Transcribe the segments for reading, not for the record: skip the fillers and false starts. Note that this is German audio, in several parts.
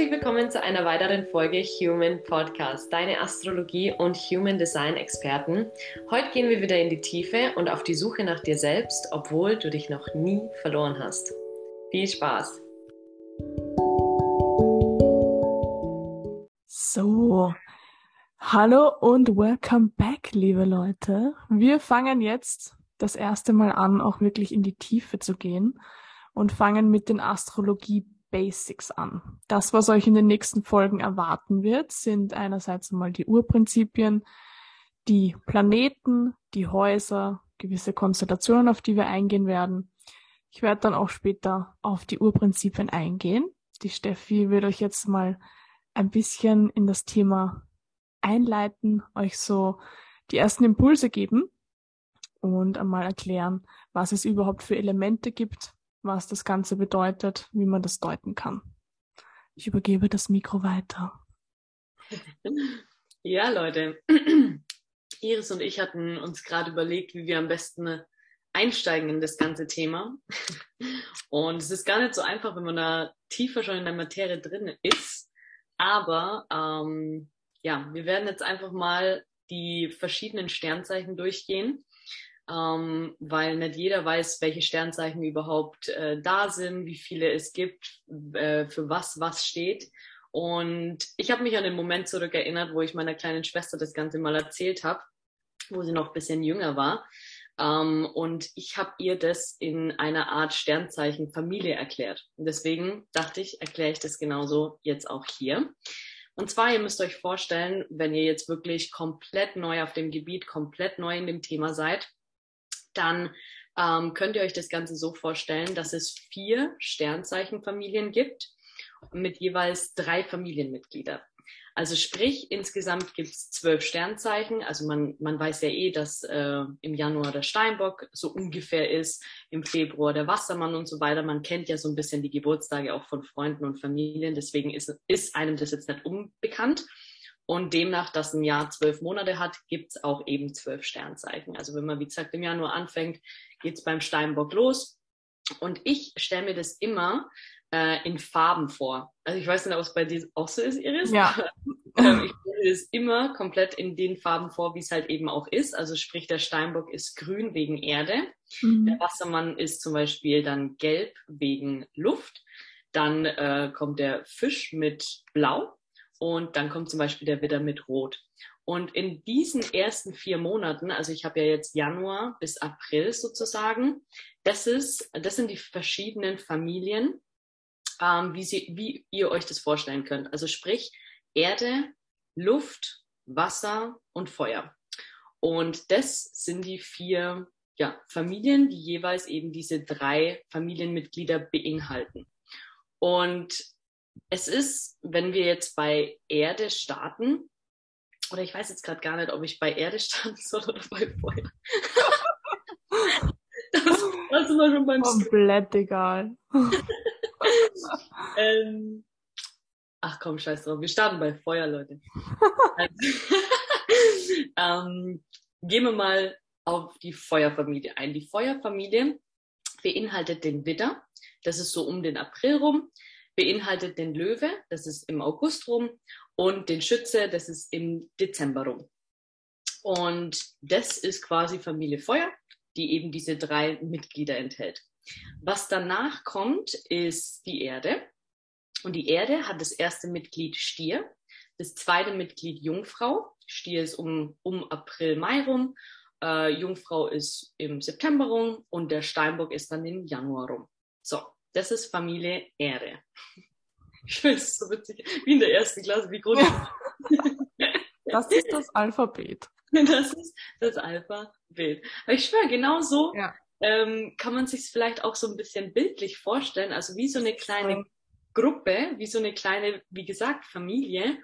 Herzlich willkommen zu einer weiteren Folge Human Podcast, deine Astrologie- und Human Design-Experten. Heute gehen wir wieder in die Tiefe und auf die Suche nach dir selbst, obwohl du dich noch nie verloren hast. Viel Spaß! So, hallo und welcome back, liebe Leute. Wir fangen jetzt das erste Mal an, auch wirklich in die Tiefe zu gehen und fangen mit den Astrologie-Basics an. Das, was euch in den nächsten Folgen erwarten wird, sind einerseits einmal die Urprinzipien, die Planeten, die Häuser, gewisse Konstellationen, auf die wir eingehen werden. Ich werde dann auch später auf die Urprinzipien eingehen. Die Steffi wird euch jetzt mal ein bisschen in das Thema einleiten, euch so die ersten Impulse geben und einmal erklären, was es überhaupt für Elemente gibt, was das Ganze bedeutet, wie man das deuten kann. Ich übergebe das Mikro weiter. Ja, Leute. Iris und ich hatten uns gerade überlegt, wie wir am besten einsteigen in das ganze Thema. Und es ist gar nicht so einfach, wenn man da tiefer schon in der Materie drin ist. Aber wir werden jetzt einfach mal die verschiedenen Sternzeichen durchgehen. Weil nicht jeder weiß, welche Sternzeichen überhaupt da sind, wie viele es gibt, für was steht. Und ich habe mich an den Moment zurückerinnert, wo ich meiner kleinen Schwester das Ganze mal erzählt habe, wo sie noch ein bisschen jünger war. Und ich habe ihr das in einer Art Sternzeichenfamilie erklärt. Und deswegen dachte ich, erkläre ich das genauso jetzt auch hier. Und zwar, ihr müsst euch vorstellen, wenn ihr jetzt wirklich komplett neu auf dem Gebiet, komplett neu in dem Thema seid, dann könnt ihr euch das Ganze so vorstellen, dass es 4 Sternzeichenfamilien gibt mit jeweils 3 Familienmitgliedern. Also sprich, insgesamt gibt es 12 Sternzeichen. Also man weiß ja eh, dass im Januar der Steinbock so ungefähr ist, im Februar der Wassermann und so weiter. Man kennt ja so ein bisschen die Geburtstage auch von Freunden und Familien. Deswegen ist einem das jetzt nicht unbekannt. Und demnach, dass ein Jahr 12 Monate hat, gibt es auch eben 12 Sternzeichen. Also wenn man, wie gesagt, im Januar anfängt, geht es beim Steinbock los. Und ich stelle mir das immer in Farben vor. Also ich weiß nicht, ob es bei dir auch so ist, Iris. Ja. Ich stelle mir das immer komplett in den Farben vor, wie es halt eben auch ist. Also sprich, der Steinbock ist grün wegen Erde. Mhm. Der Wassermann ist zum Beispiel dann gelb wegen Luft. Dann kommt der Fisch mit Blau. Und dann kommt zum Beispiel der Widder mit Rot. Und in diesen ersten 4 Monaten, also ich habe ja jetzt Januar bis April sozusagen, das sind die verschiedenen Familien, wie ihr euch das vorstellen könnt. Also sprich Erde, Luft, Wasser und Feuer. Und das sind die 4 Familien, die jeweils eben diese 3 Familienmitglieder beinhalten. Und es ist, wenn wir jetzt bei Erde starten, oder ich weiß jetzt gerade gar nicht, ob ich bei Erde starten soll oder bei Feuer. Das ist schon beim komplett egal. Ach komm, scheiß drauf. Wir starten bei Feuer, Leute. Gehen wir mal auf die Feuerfamilie ein. Die Feuerfamilie beinhaltet den Widder. Das ist so um den April rum. Beinhaltet den Löwe, das ist im August rum, und den Schütze, das ist im Dezember rum. Und das ist quasi Familie Feuer, die eben diese 3 Mitglieder enthält. Was danach kommt, ist die Erde. Und die Erde hat das erste Mitglied Stier, das zweite Mitglied Jungfrau. Stier ist um April, Mai rum, Jungfrau ist im September rum und der Steinbock ist dann im Januar rum. So. Das ist Familie Erde. Ich finde es so witzig, wie in der ersten Klasse, wie gut. Das ist das Alphabet. Das ist das Alphabet. Aber ich schwöre, genau so kann man sich vielleicht auch so ein bisschen bildlich vorstellen. Also wie so eine kleine Gruppe, wie so eine kleine, wie gesagt, Familie,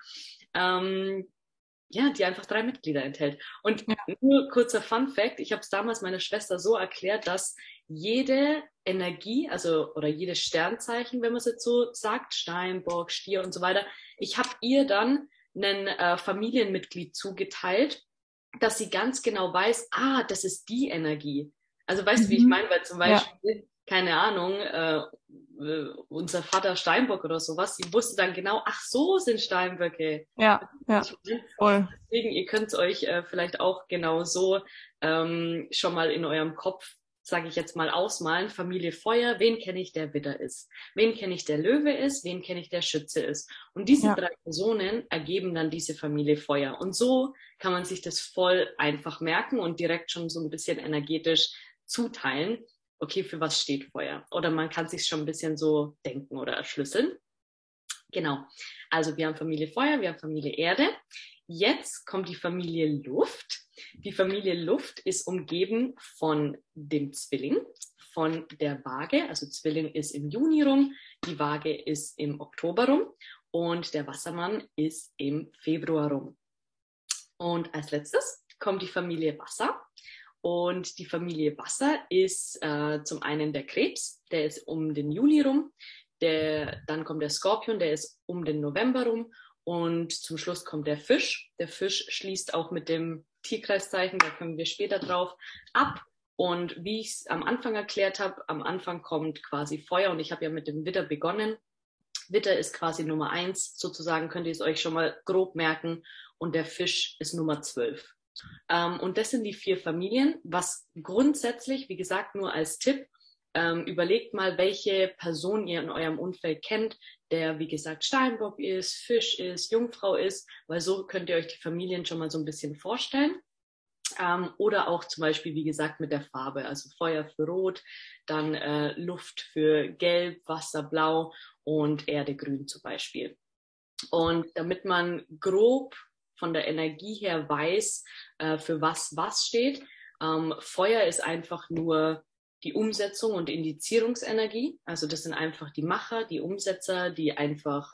die einfach 3 Mitglieder enthält. Und nur kurzer Fun-Fact, ich habe es damals meiner Schwester so erklärt, dass jede Energie, oder jedes Sternzeichen, wenn man es jetzt so sagt, Steinbock, Stier und so weiter, ich habe ihr dann ein Familienmitglied zugeteilt, dass sie ganz genau weiß, das ist die Energie. Also weißt du, wie ich meine? Weil zum Beispiel keine Ahnung, unser Vater Steinbock oder sowas, die wusste dann genau, ach so sind Steinböcke. Ja, voll. Deswegen, ihr könnt es euch vielleicht auch genau so schon mal in eurem Kopf, sage ich jetzt mal, ausmalen. Familie Feuer, wen kenne ich, der Widder ist? Wen kenne ich, der Löwe ist? Wen kenne ich, der Schütze ist? Und diese drei Personen ergeben dann diese Familie Feuer. Und so kann man sich das voll einfach merken und direkt schon so ein bisschen energetisch zuteilen. Okay, für was steht Feuer? Oder man kann sich schon ein bisschen so denken oder erschlüsseln. Genau. Also wir haben Familie Feuer, wir haben Familie Erde. Jetzt kommt die Familie Luft. Die Familie Luft ist umgeben von dem Zwilling, von der Waage. Also Zwilling ist im Juni rum, die Waage ist im Oktober rum und der Wassermann ist im Februar rum. Und als letztes kommt die Familie Wasser. Und die Familie Wasser ist zum einen der Krebs, der ist um den Juli rum, dann kommt der Skorpion, der ist um den November rum und zum Schluss kommt der Fisch. Der Fisch schließt auch mit dem Tierkreiszeichen, da kommen wir später drauf, ab. Und wie ich es am Anfang erklärt habe, am Anfang kommt quasi Feuer und ich habe ja mit dem Widder begonnen. Widder ist quasi Nummer 1, sozusagen könnt ihr es euch schon mal grob merken und der Fisch ist Nummer 12. Und das sind die 4 Familien, was grundsätzlich, wie gesagt, nur als Tipp, überlegt mal, welche Person ihr in eurem Umfeld kennt, der, wie gesagt, Steinbock ist, Fisch ist, Jungfrau ist, weil so könnt ihr euch die Familien schon mal so ein bisschen vorstellen. Oder auch zum Beispiel, wie gesagt, mit der Farbe, also Feuer für Rot, dann Luft für Gelb, Wasser Blau und Erde Grün zum Beispiel. Und damit man grob von der Energie her weiß, für was steht. Feuer ist einfach nur die Umsetzung und Indizierungsenergie. Also das sind einfach die Macher, die Umsetzer, die einfach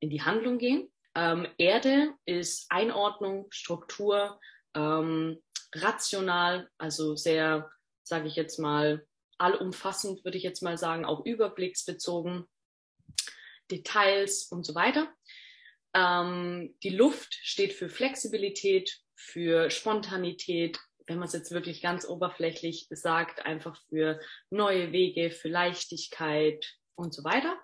in die Handlung gehen. Erde ist Einordnung, Struktur, rational, also sehr, sage ich jetzt mal, allumfassend, würde ich jetzt mal sagen, auch überblicksbezogen, Details und so weiter. Die Luft steht für Flexibilität, für Spontanität, wenn man es jetzt wirklich ganz oberflächlich sagt, einfach für neue Wege, für Leichtigkeit und so weiter.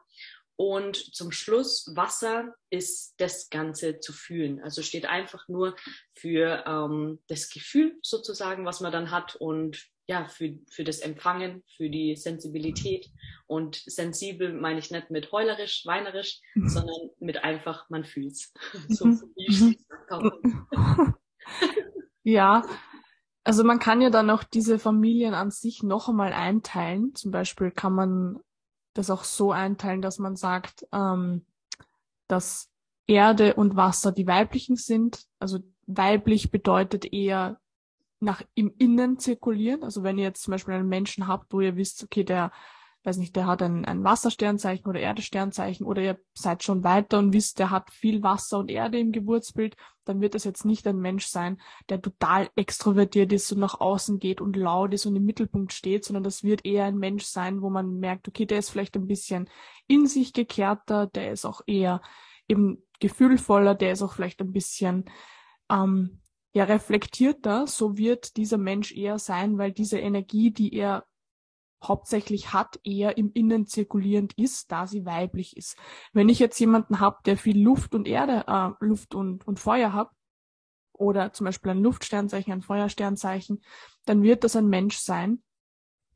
Und zum Schluss Wasser ist das Ganze zu fühlen. Also steht einfach nur für das Gefühl sozusagen, was man dann hat und ja, für das Empfangen, für die Sensibilität. Und sensibel meine ich nicht mit heulerisch, weinerisch, sondern mit einfach, man fühlt's. So viel ja, also man kann ja dann auch diese Familien an sich noch einmal einteilen. Zum Beispiel kann man das auch so einteilen, dass man sagt, dass Erde und Wasser die weiblichen sind. Also weiblich bedeutet eher nach im Innen zirkulieren. Also wenn ihr jetzt zum Beispiel einen Menschen habt, wo ihr wisst, okay, der hat ein Wassersternzeichen oder Erdesternzeichen oder ihr seid schon weiter und wisst, der hat viel Wasser und Erde im Geburtsbild, dann wird das jetzt nicht ein Mensch sein, der total extrovertiert ist und nach außen geht und laut ist und im Mittelpunkt steht, sondern das wird eher ein Mensch sein, wo man merkt, okay, der ist vielleicht ein bisschen in sich gekehrter, der ist auch eher eben gefühlvoller, der ist auch vielleicht ein bisschen reflektierter, so wird dieser Mensch eher sein, weil diese Energie, die er hauptsächlich hat, eher im Innen zirkulierend ist, da sie weiblich ist. Wenn ich jetzt jemanden habe, der viel Luft und Erde, Luft und Feuer hat, oder zum Beispiel ein Luftsternzeichen, ein Feuersternzeichen, dann wird das ein Mensch sein,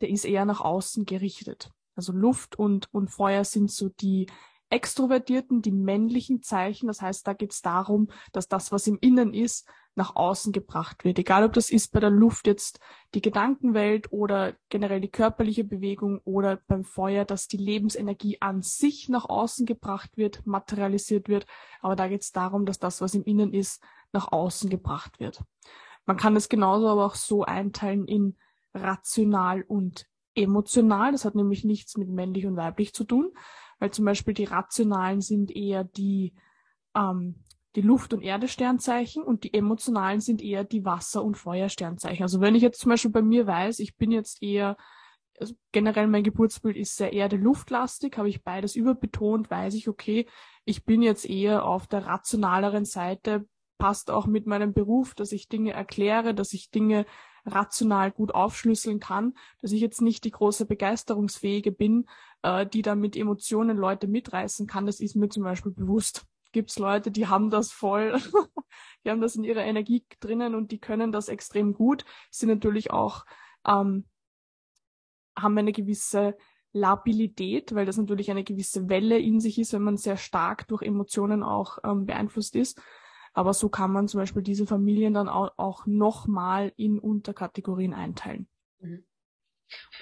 der ist eher nach außen gerichtet. Also Luft und Feuer sind so die extrovertierten, die männlichen Zeichen. Das heißt, da geht es darum, dass das, was im Innen ist, nach außen gebracht wird. Egal, ob das ist bei der Luft jetzt die Gedankenwelt oder generell die körperliche Bewegung oder beim Feuer, dass die Lebensenergie an sich nach außen gebracht wird, materialisiert wird. Aber da geht es darum, dass das, was im Innen ist, nach außen gebracht wird. Man kann es genauso aber auch so einteilen in rational und emotional. Das hat nämlich nichts mit männlich und weiblich zu tun, weil zum Beispiel die Rationalen sind eher die Luft- und Erde-Sternzeichen und die Emotionalen sind eher die Wasser- und Feuer-Sternzeichen. Also wenn ich jetzt zum Beispiel bei mir weiß, ich bin jetzt eher, also generell mein Geburtsbild ist sehr Erde-Luftlastig, habe ich beides überbetont, weiß ich, okay, ich bin jetzt eher auf der rationaleren Seite, passt auch mit meinem Beruf, dass ich Dinge erkläre, dass ich Dinge rational gut aufschlüsseln kann, dass ich jetzt nicht die große Begeisterungsfähige bin, die da mit Emotionen Leute mitreißen kann. Das ist mir zum Beispiel bewusst. Gibt's Leute, die haben das voll, die haben das in ihrer Energie drinnen und die können das extrem gut, sind natürlich auch, haben eine gewisse Labilität, weil das natürlich eine gewisse Welle in sich ist, wenn man sehr stark durch Emotionen auch beeinflusst ist. Aber so kann man zum Beispiel diese Familien dann auch nochmal in Unterkategorien einteilen. Mhm.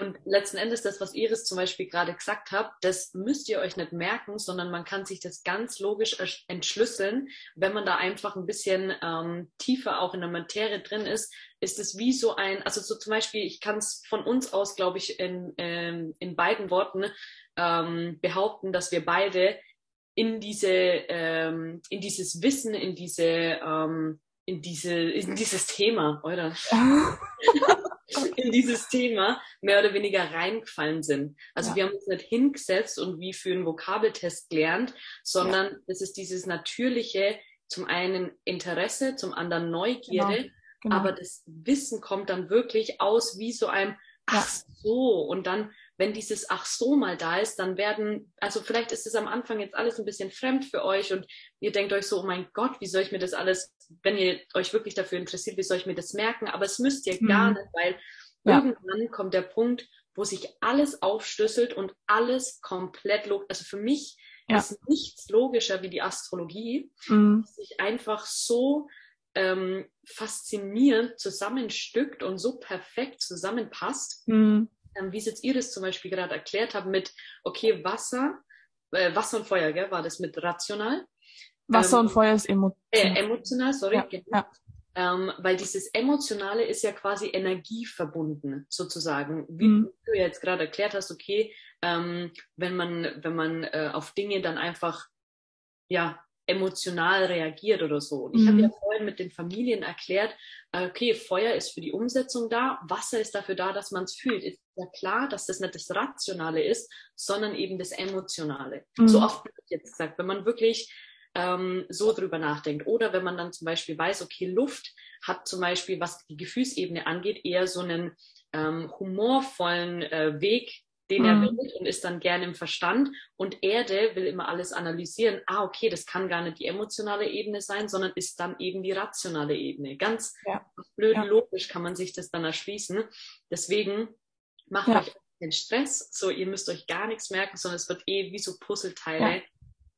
Und letzten Endes das, was Iris zum Beispiel gerade gesagt habt, das müsst ihr euch nicht merken, sondern man kann sich das ganz logisch entschlüsseln. Wenn man da einfach ein bisschen tiefer auch in der Materie drin ist, ist es wie so ein, also so zum Beispiel, ich kann es von uns aus, glaube ich, in beiden Worten behaupten, dass wir beide in dieses Wissen, in dieses Thema mehr oder weniger reingefallen sind. Also wir haben uns nicht hingesetzt und wie für einen Vokabeltest gelernt, sondern es ist dieses natürliche, zum einen Interesse, zum anderen Neugierde, genau. Aber das Wissen kommt dann wirklich aus wie so einem Ach so. Und dann, wenn dieses Ach so mal da ist, dann werden, also vielleicht ist es am Anfang jetzt alles ein bisschen fremd für euch und ihr denkt euch so, oh mein Gott, wie soll ich mir das alles, wenn ihr euch wirklich dafür interessiert, wie soll ich mir das merken? Aber es müsst ihr gar nicht, weil irgendwann kommt der Punkt, wo sich alles aufschlüsselt und alles komplett logisch, also für mich ist nichts logischer wie die Astrologie, die sich einfach so faszinierend zusammenstückt und so perfekt zusammenpasst, wie es jetzt Iris zum Beispiel gerade erklärt hat mit, okay, Wasser und Feuer, gell, war das mit rational? Wasser und Feuer ist emotional. Weil dieses Emotionale ist ja quasi energieverbunden, sozusagen. Wie du ja jetzt gerade erklärt hast, okay, wenn man auf Dinge dann einfach, emotional reagiert oder so. Und ich habe ja vorhin mit den Familien erklärt, okay, Feuer ist für die Umsetzung da, Wasser ist dafür da, dass man es fühlt. Ist ja klar, dass das nicht das Rationale ist, sondern eben das Emotionale. So oft habe ich jetzt gesagt, wenn man wirklich so drüber nachdenkt. Oder wenn man dann zum Beispiel weiß, okay, Luft hat zum Beispiel, was die Gefühlsebene angeht, eher so einen humorvollen Weg, den er will und ist dann gerne im Verstand. Und Erde will immer alles analysieren. Ah, okay, das kann gar nicht die emotionale Ebene sein, sondern ist dann eben die rationale Ebene. Ganz blöd logisch kann man sich das dann erschließen. Deswegen macht euch den Stress. So, ihr müsst euch gar nichts merken, sondern es wird eh wie so Puzzleteile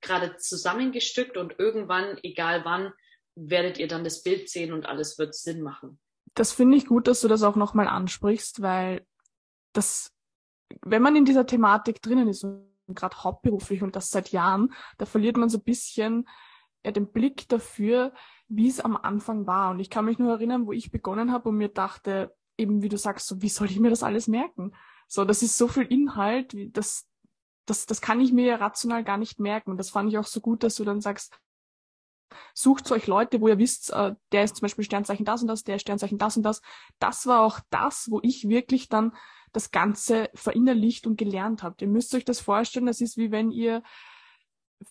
gerade zusammengestückt und irgendwann, egal wann, werdet ihr dann das Bild sehen und alles wird Sinn machen. Das finde ich gut, dass du das auch nochmal ansprichst, weil das... Wenn man in dieser Thematik drinnen ist und gerade hauptberuflich und das seit Jahren, da verliert man so ein bisschen den Blick dafür, wie es am Anfang war. Und ich kann mich nur erinnern, wo ich begonnen habe und mir dachte, eben wie du sagst, so wie soll ich mir das alles merken? So, das ist so viel Inhalt, das kann ich mir ja rational gar nicht merken. Und das fand ich auch so gut, dass du dann sagst, sucht euch Leute, wo ihr wisst, der ist zum Beispiel Sternzeichen das und das, der ist Sternzeichen das und das. Das war auch das, wo ich wirklich dann das Ganze verinnerlicht und gelernt habt. Ihr müsst euch das vorstellen, das ist wie wenn ihr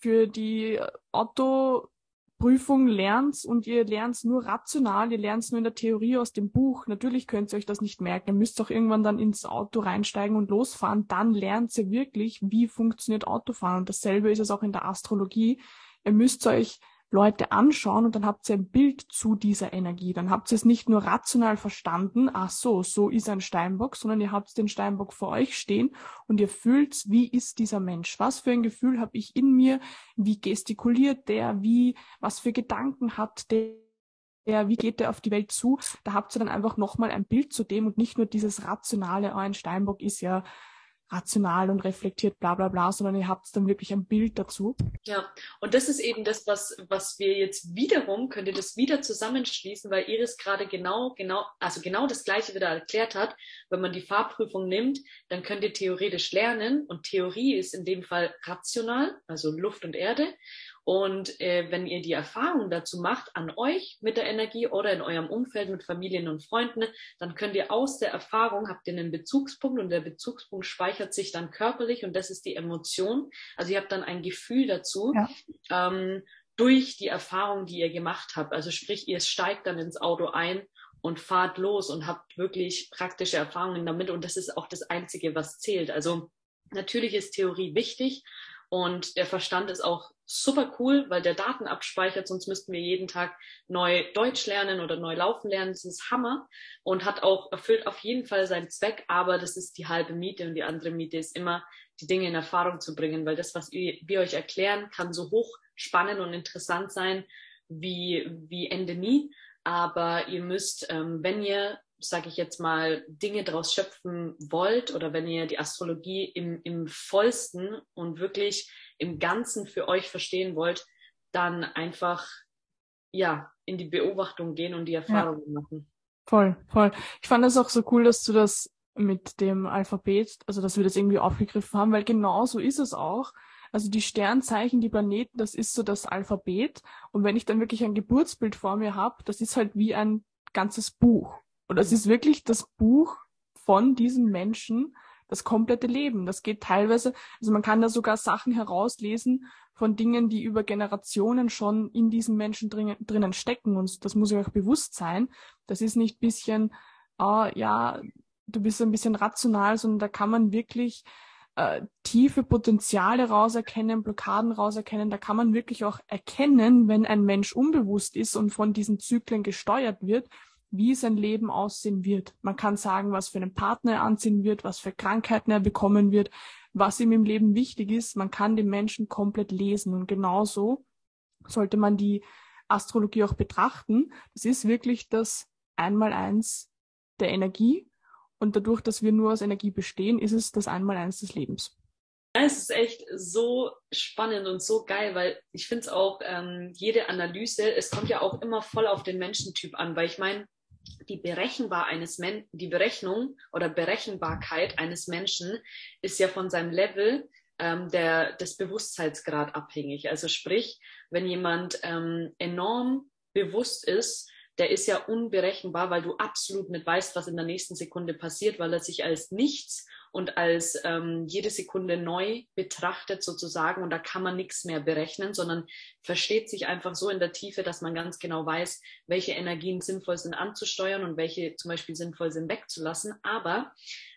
für die Autoprüfung lernt und ihr lernt nur rational, ihr lernt nur in der Theorie aus dem Buch. Natürlich könnt ihr euch das nicht merken. Ihr müsst auch irgendwann dann ins Auto reinsteigen und losfahren. Dann lernt ihr wirklich, wie funktioniert Autofahren. Und dasselbe ist es auch in der Astrologie. Ihr müsst euch Leute anschauen und dann habt ihr ein Bild zu dieser Energie. Dann habt ihr es nicht nur rational verstanden, ach so, so ist ein Steinbock, sondern ihr habt den Steinbock vor euch stehen und ihr fühlt, wie ist dieser Mensch? Was für ein Gefühl habe ich in mir? Wie gestikuliert der? Was für Gedanken hat der? Wie geht der auf die Welt zu? Da habt ihr dann einfach nochmal ein Bild zu dem und nicht nur dieses rationale, ein Steinbock ist ja rational und reflektiert, bla bla bla, sondern ihr habt dann wirklich ein Bild dazu. Ja, und das ist eben das, was wir jetzt wiederum, könnt ihr das wieder zusammenschließen, weil Iris gerade genau das Gleiche wieder erklärt hat. Wenn man die Fahrprüfung nimmt, dann könnt ihr theoretisch lernen und Theorie ist in dem Fall rational, also Luft und Erde. Und wenn ihr die Erfahrung dazu macht, an euch mit der Energie oder in eurem Umfeld mit Familien und Freunden, dann könnt ihr aus der Erfahrung, habt ihr einen Bezugspunkt und der Bezugspunkt speichert sich dann körperlich und das ist die Emotion. Also ihr habt dann ein Gefühl dazu durch die Erfahrung, die ihr gemacht habt. Also sprich, ihr steigt dann ins Auto ein und fahrt los und habt wirklich praktische Erfahrungen damit. Und das ist auch das Einzige, was zählt. Also natürlich ist Theorie wichtig und der Verstand ist auch super cool, weil der Daten abspeichert, sonst müssten wir jeden Tag neu Deutsch lernen oder neu laufen lernen. Das ist Hammer und hat auch erfüllt auf jeden Fall seinen Zweck, aber das ist die halbe Miete und die andere Miete ist immer, die Dinge in Erfahrung zu bringen, weil das, was wir euch erklären, kann so hochspannend und interessant sein wie Ende nie, aber ihr müsst, wenn ihr, sage ich jetzt mal, Dinge daraus schöpfen wollt oder wenn ihr die Astrologie im vollsten und wirklich im Ganzen für euch verstehen wollt, dann einfach ja in die Beobachtung gehen und die Erfahrungen machen. Voll, voll. Ich fand das auch so cool, dass du das mit dem Alphabet, also dass wir das irgendwie aufgegriffen haben, weil genau so ist es auch. Also die Sternzeichen, die Planeten, das ist so das Alphabet. Und wenn ich dann wirklich ein Geburtsbild vor mir habe, das ist halt wie ein ganzes Buch. Und das ist wirklich das Buch von diesem Menschen, das komplette Leben. Das geht teilweise, also man kann da sogar Sachen herauslesen von Dingen, die über Generationen schon in diesem Menschen drinnen stecken. Und das muss euch bewusst sein. Das ist nicht ein bisschen, du bist ein bisschen rational, sondern da kann man wirklich tiefe Potenziale rauserkennen, Blockaden rauserkennen. Da kann man wirklich auch erkennen, wenn ein Mensch unbewusst ist und von diesen Zyklen gesteuert wird, wie sein Leben aussehen wird. Man kann sagen, was für einen Partner er anziehen wird, was für Krankheiten er bekommen wird, was ihm im Leben wichtig ist. Man kann den Menschen komplett lesen. Und genauso sollte man die Astrologie auch betrachten. Das ist wirklich das 1x1 der Energie. Und dadurch, dass wir nur aus Energie bestehen, ist es das 1x1 des Lebens. Ja, es ist echt so spannend und so geil, weil ich finde es auch, jede Analyse, es kommt ja auch immer voll auf den Menschentyp an, weil ich meine, die Berechnung oder Berechenbarkeit eines Menschen ist ja von seinem Level des Bewusstseinsgrad abhängig. Also sprich, wenn jemand enorm bewusst ist, der ist ja unberechenbar, weil du absolut nicht weißt, was in der nächsten Sekunde passiert, weil er sich als nichts und als jede Sekunde neu betrachtet sozusagen und da kann man nichts mehr berechnen, sondern versteht sich einfach so in der Tiefe, dass man ganz genau weiß, welche Energien sinnvoll sind anzusteuern und welche zum Beispiel sinnvoll sind wegzulassen. Aber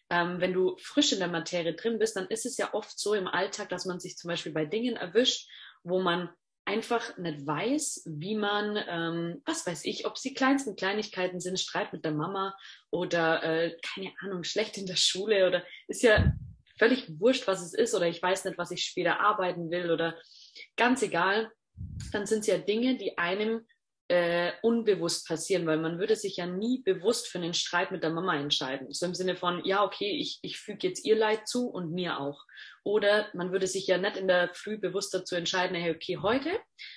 wenn du frisch in der Materie drin bist, dann ist es ja oft so im Alltag, dass man sich zum Beispiel bei Dingen erwischt, wo man einfach nicht weiß, wie man, was weiß ich, ob es die kleinsten Kleinigkeiten sind, Streit mit der Mama oder, keine Ahnung, schlecht in der Schule oder ist ja völlig wurscht, was es ist oder ich weiß nicht, was ich später arbeiten will oder ganz egal, dann sind es ja Dinge, die einem unbewusst passieren, weil man würde sich ja nie bewusst für einen Streit mit der Mama entscheiden. So im Sinne von, ja, okay, ich füge jetzt ihr Leid zu und mir auch. Oder man würde sich ja nicht in der Früh bewusst dazu entscheiden, hey, okay, heute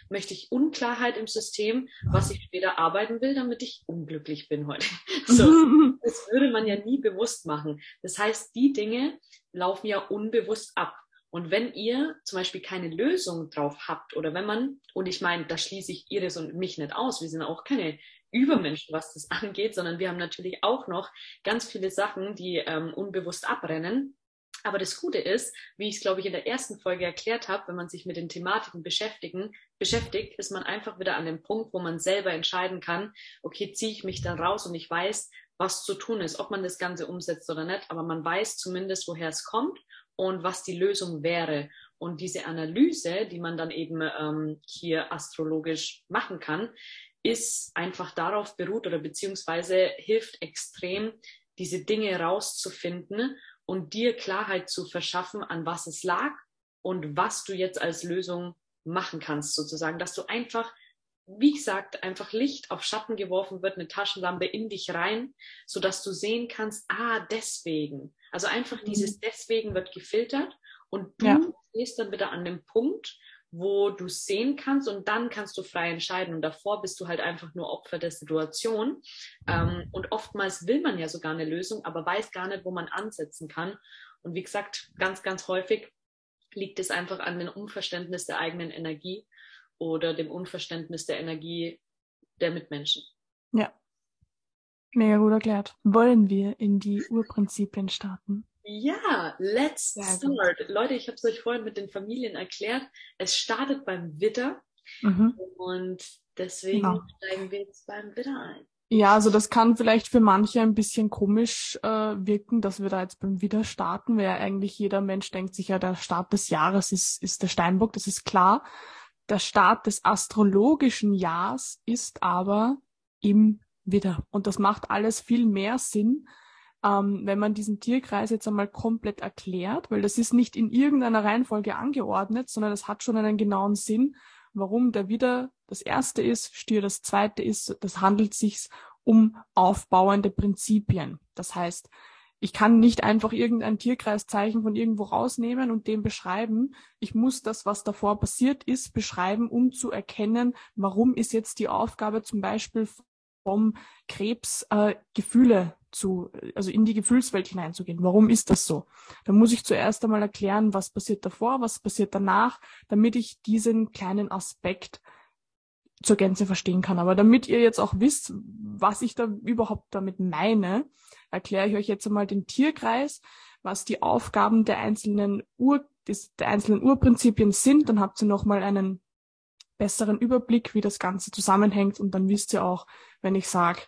möchte ich Unklarheit im System, was ich später arbeiten will, damit ich unglücklich bin heute. So, das würde man ja nie bewusst machen. Das heißt, die Dinge laufen ja unbewusst ab. Und wenn ihr zum Beispiel keine Lösung drauf habt oder wenn man, und ich meine, da schließe ich Iris und mich nicht aus, wir sind auch keine Übermenschen, was das angeht, sondern wir haben natürlich auch noch ganz viele Sachen, die unbewusst abrennen. Aber das Gute ist, wie ich es, glaube ich, in der ersten Folge erklärt habe, wenn man sich mit den Thematiken beschäftigt, ist man einfach wieder an dem Punkt, wo man selber entscheiden kann, okay, ziehe ich mich da raus und ich weiß, was zu tun ist, ob man das Ganze umsetzt oder nicht, aber man weiß zumindest, woher es kommt und was die Lösung wäre. Und diese Analyse, die man dann eben hier astrologisch machen kann, ist einfach darauf beruht oder beziehungsweise hilft extrem, diese Dinge rauszufinden und dir Klarheit zu verschaffen, an was es lag und was du jetzt als Lösung machen kannst sozusagen, dass du einfach, wie gesagt, einfach Licht auf Schatten geworfen wird, eine Taschenlampe in dich rein, sodass du sehen kannst, deswegen. Also einfach dieses Deswegen wird gefiltert und du stehst dann wieder an dem Punkt, wo du sehen kannst und dann kannst du frei entscheiden. Und davor bist du halt einfach nur Opfer der Situation. Und oftmals will man ja sogar eine Lösung, aber weiß gar nicht, wo man ansetzen kann. Und wie gesagt, ganz, ganz häufig liegt es einfach an dem Unverständnis der eigenen Energie oder dem Unverständnis der Energie der Mitmenschen. Ja, mega gut erklärt. Wollen wir in die Urprinzipien starten? Ja, let's start. Leute, ich habe es euch vorhin mit den Familien erklärt. Es startet beim Widder und deswegen steigen wir jetzt beim Widder ein. Ja, also das kann vielleicht für manche ein bisschen komisch wirken, dass wir da jetzt beim Widder starten, weil ja eigentlich jeder Mensch denkt sich ja, der Start des Jahres ist der Steinbock, das ist klar. Der Start des astrologischen Jahres ist aber im Widder. Und das macht alles viel mehr Sinn, wenn man diesen Tierkreis jetzt einmal komplett erklärt, weil das ist nicht in irgendeiner Reihenfolge angeordnet, sondern das hat schon einen genauen Sinn, warum der Widder das erste ist, Stier das zweite ist. Das handelt sich um aufbauende Prinzipien. Das heißt, ich kann nicht einfach irgendein Tierkreiszeichen von irgendwo rausnehmen und dem beschreiben. Ich muss das, was davor passiert ist, beschreiben, um zu erkennen, warum ist jetzt die Aufgabe zum Beispiel vom Krebs Gefühle zu, also in die Gefühlswelt hineinzugehen. Warum ist das so? Dann muss ich zuerst einmal erklären, was passiert davor, was passiert danach, damit ich diesen kleinen Aspekt zur Gänze verstehen kann. Aber damit ihr jetzt auch wisst, was ich da überhaupt damit meine, erkläre ich euch jetzt einmal den Tierkreis, was die Aufgaben der einzelnen Urprinzipien sind. Dann habt ihr nochmal einen besseren Überblick, wie das Ganze zusammenhängt. Und dann wisst ihr auch, wenn ich sage,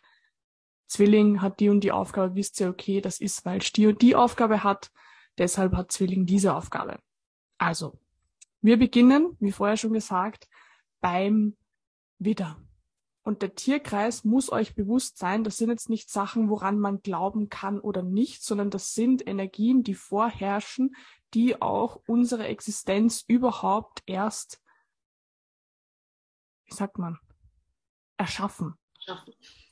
Zwilling hat die und die Aufgabe, wisst ihr, okay, das ist, weil Stier die Aufgabe hat, deshalb hat Zwilling diese Aufgabe. Also, wir beginnen, wie vorher schon gesagt, beim Widder. Und der Tierkreis muss euch bewusst sein, das sind jetzt nicht Sachen, woran man glauben kann oder nicht, sondern das sind Energien, die vorherrschen, die auch unsere Existenz überhaupt erst, wie sagt man, erschaffen.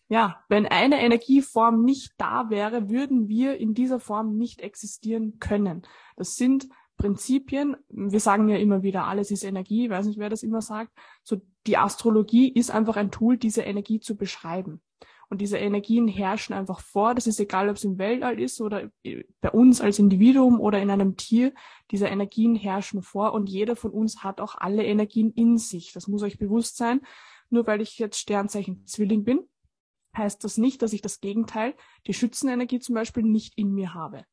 Ja, wenn eine Energieform nicht da wäre, würden wir in dieser Form nicht existieren können. Das sind Prinzipien, wir sagen ja immer wieder, alles ist Energie, ich weiß nicht, wer das immer sagt. So, die Astrologie ist einfach ein Tool, diese Energie zu beschreiben. Und diese Energien herrschen einfach vor, das ist egal, ob es im Weltall ist oder bei uns als Individuum oder in einem Tier, diese Energien herrschen vor und jeder von uns hat auch alle Energien in sich. Das muss euch bewusst sein. Nur weil ich jetzt Sternzeichen Zwilling bin, heißt das nicht, dass ich das Gegenteil, die Schützenenergie zum Beispiel, nicht in mir habe.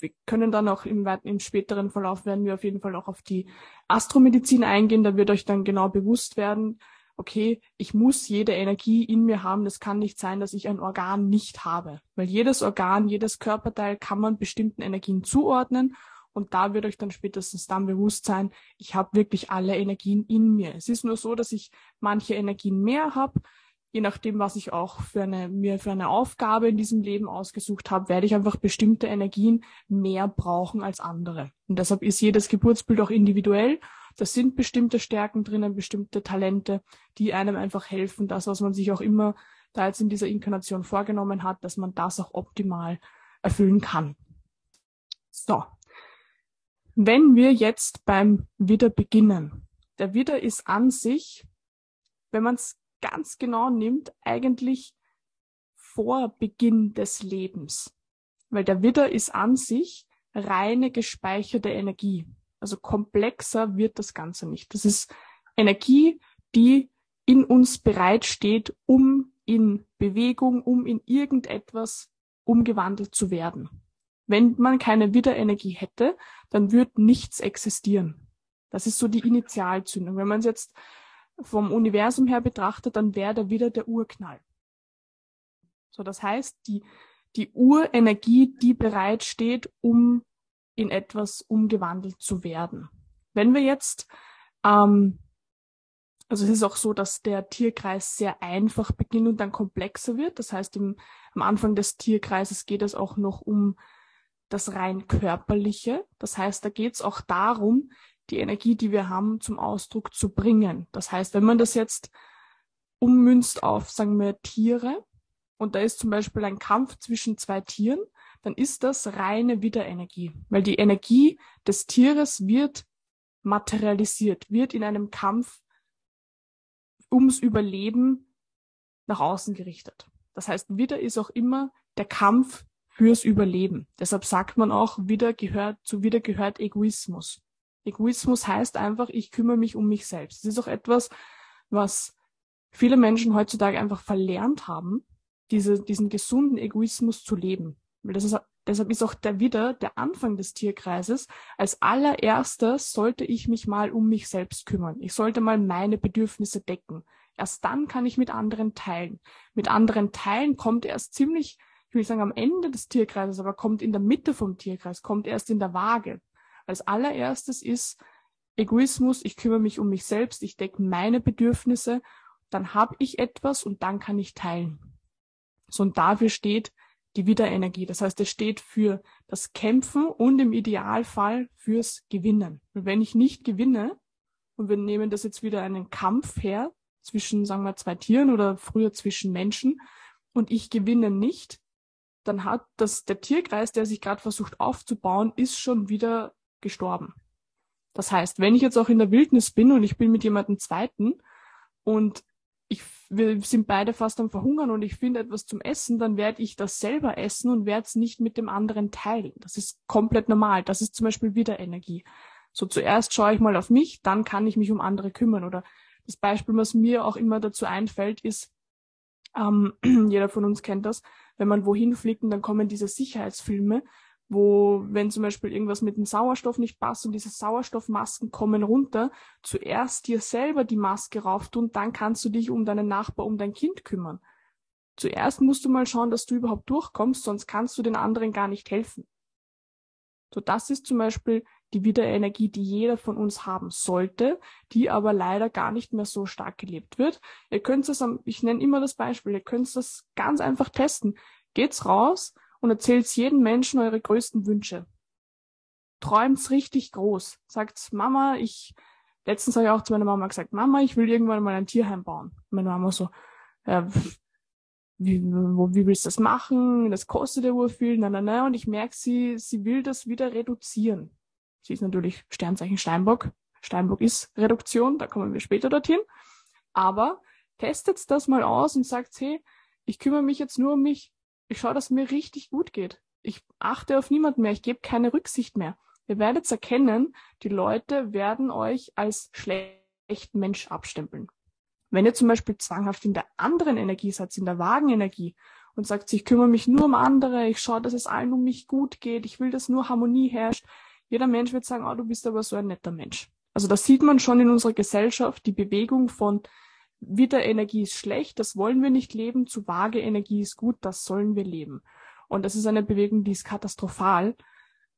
Wir können dann auch im späteren Verlauf, werden wir auf jeden Fall auch auf die Astromedizin eingehen, da wird euch dann genau bewusst werden, okay, ich muss jede Energie in mir haben, das kann nicht sein, dass ich ein Organ nicht habe, weil jedes Organ, jedes Körperteil kann man bestimmten Energien zuordnen und da wird euch dann spätestens dann bewusst sein, ich habe wirklich alle Energien in mir. Es ist nur so, dass ich manche Energien mehr habe. Je nachdem, was ich auch für eine Aufgabe in diesem Leben ausgesucht habe, werde ich einfach bestimmte Energien mehr brauchen als andere. Und deshalb ist jedes Geburtsbild auch individuell. Da sind bestimmte Stärken drinnen, bestimmte Talente, die einem einfach helfen, das, was man sich auch immer da jetzt in dieser Inkarnation vorgenommen hat, dass man das auch optimal erfüllen kann. So, wenn wir jetzt beim Widder beginnen. Der Widder ist an sich, wenn man es ganz genau nimmt, eigentlich vor Beginn des Lebens. Weil der Widder ist an sich reine gespeicherte Energie. Also komplexer wird das Ganze nicht. Das ist Energie, die in uns bereitsteht, um in Bewegung, um in irgendetwas umgewandelt zu werden. Wenn man keine Widderenergie hätte, dann würde nichts existieren. Das ist so die Initialzündung. Wenn man es jetzt vom Universum her betrachtet, dann wäre da wieder der Urknall. So, das heißt, die Urenergie, die bereitsteht, um in etwas umgewandelt zu werden. Wenn wir jetzt, also es ist auch so, dass der Tierkreis sehr einfach beginnt und dann komplexer wird. Das heißt, am Anfang des Tierkreises geht es auch noch um das rein Körperliche. Das heißt, da geht es auch darum, die Energie, die wir haben, zum Ausdruck zu bringen. Das heißt, wenn man das jetzt ummünzt auf, sagen wir, Tiere, und da ist zum Beispiel ein Kampf zwischen zwei Tieren, dann ist das reine Widderenergie, weil die Energie des Tieres wird materialisiert, wird in einem Kampf ums Überleben nach außen gerichtet. Das heißt, Widder ist auch immer der Kampf fürs Überleben. Deshalb sagt man auch, zu Widder gehört Egoismus. Egoismus heißt einfach, ich kümmere mich um mich selbst. Das ist auch etwas, was viele Menschen heutzutage einfach verlernt haben, diesen gesunden Egoismus zu leben. Weil deshalb ist auch der Anfang des Tierkreises. Als allererstes sollte ich mich mal um mich selbst kümmern. Ich sollte mal meine Bedürfnisse decken. Erst dann kann ich mit anderen teilen. Mit anderen teilen kommt erst ziemlich, ich will sagen, am Ende des Tierkreises, aber kommt in der Mitte vom Tierkreis, kommt erst in der Waage. Als allererstes ist Egoismus, ich kümmere mich um mich selbst, ich decke meine Bedürfnisse, dann habe ich etwas und dann kann ich teilen. So, und dafür steht die Widderenergie. Das heißt, es steht für das Kämpfen und im Idealfall fürs Gewinnen. Und wenn ich nicht gewinne, und wir nehmen das jetzt wieder einen Kampf her, zwischen, sagen wir, zwei Tieren oder früher zwischen Menschen, und ich gewinne nicht, dann hat das, der Tierkreis, der sich gerade versucht aufzubauen, ist schon wieder gestorben. Das heißt, wenn ich jetzt auch in der Wildnis bin und ich bin mit jemandem Zweiten und wir sind beide fast am Verhungern und ich finde etwas zum Essen, dann werde ich das selber essen und werde es nicht mit dem anderen teilen. Das ist komplett normal. Das ist zum Beispiel Widderenergie. So, zuerst schaue ich mal auf mich, dann kann ich mich um andere kümmern. Oder das Beispiel, was mir auch immer dazu einfällt, ist, jeder von uns kennt das, wenn man wohin fliegt und dann kommen diese Sicherheitsfilme, wo, wenn zum Beispiel irgendwas mit dem Sauerstoff nicht passt und diese Sauerstoffmasken kommen runter, zuerst dir selber die Maske rauftun, dann kannst du dich um deinen Nachbar, um dein Kind kümmern. Zuerst musst du mal schauen, dass du überhaupt durchkommst, sonst kannst du den anderen gar nicht helfen. So, das ist zum Beispiel die Widderenergie, die jeder von uns haben sollte, die aber leider gar nicht mehr so stark gelebt wird. Ihr könnt das, ich nenne immer das Beispiel, ihr könnt das ganz einfach testen. Geht's raus und erzählt jedem Menschen eure größten Wünsche. Träumt's richtig groß. Sagt Mama, letztens habe ich auch zu meiner Mama gesagt, Mama, ich will irgendwann mal ein Tierheim bauen. Meine Mama so, wie willst du das machen? Das kostet ja wohl viel. Nein. Und ich merke, sie will das wieder reduzieren. Sie ist natürlich Sternzeichen Steinbock. Steinbock ist Reduktion, da kommen wir später dorthin. Aber testet das mal aus und sagt, hey, ich kümmere mich jetzt nur um mich. Ich schaue, dass mir richtig gut geht. Ich achte auf niemanden mehr. Ich gebe keine Rücksicht mehr. Ihr werdet es erkennen, die Leute werden euch als schlechten Mensch abstempeln. Wenn ihr zum Beispiel zwanghaft in der anderen Energie seid, in der Wagenenergie, und sagt, ich kümmere mich nur um andere, ich schaue, dass es allen um mich gut geht, ich will, dass nur Harmonie herrscht, jeder Mensch wird sagen, oh, du bist aber so ein netter Mensch. Also das sieht man schon in unserer Gesellschaft, die Bewegung von Widderenergie ist schlecht, das wollen wir nicht leben, zu vage Energie ist gut, das sollen wir leben. Und das ist eine Bewegung, die ist katastrophal,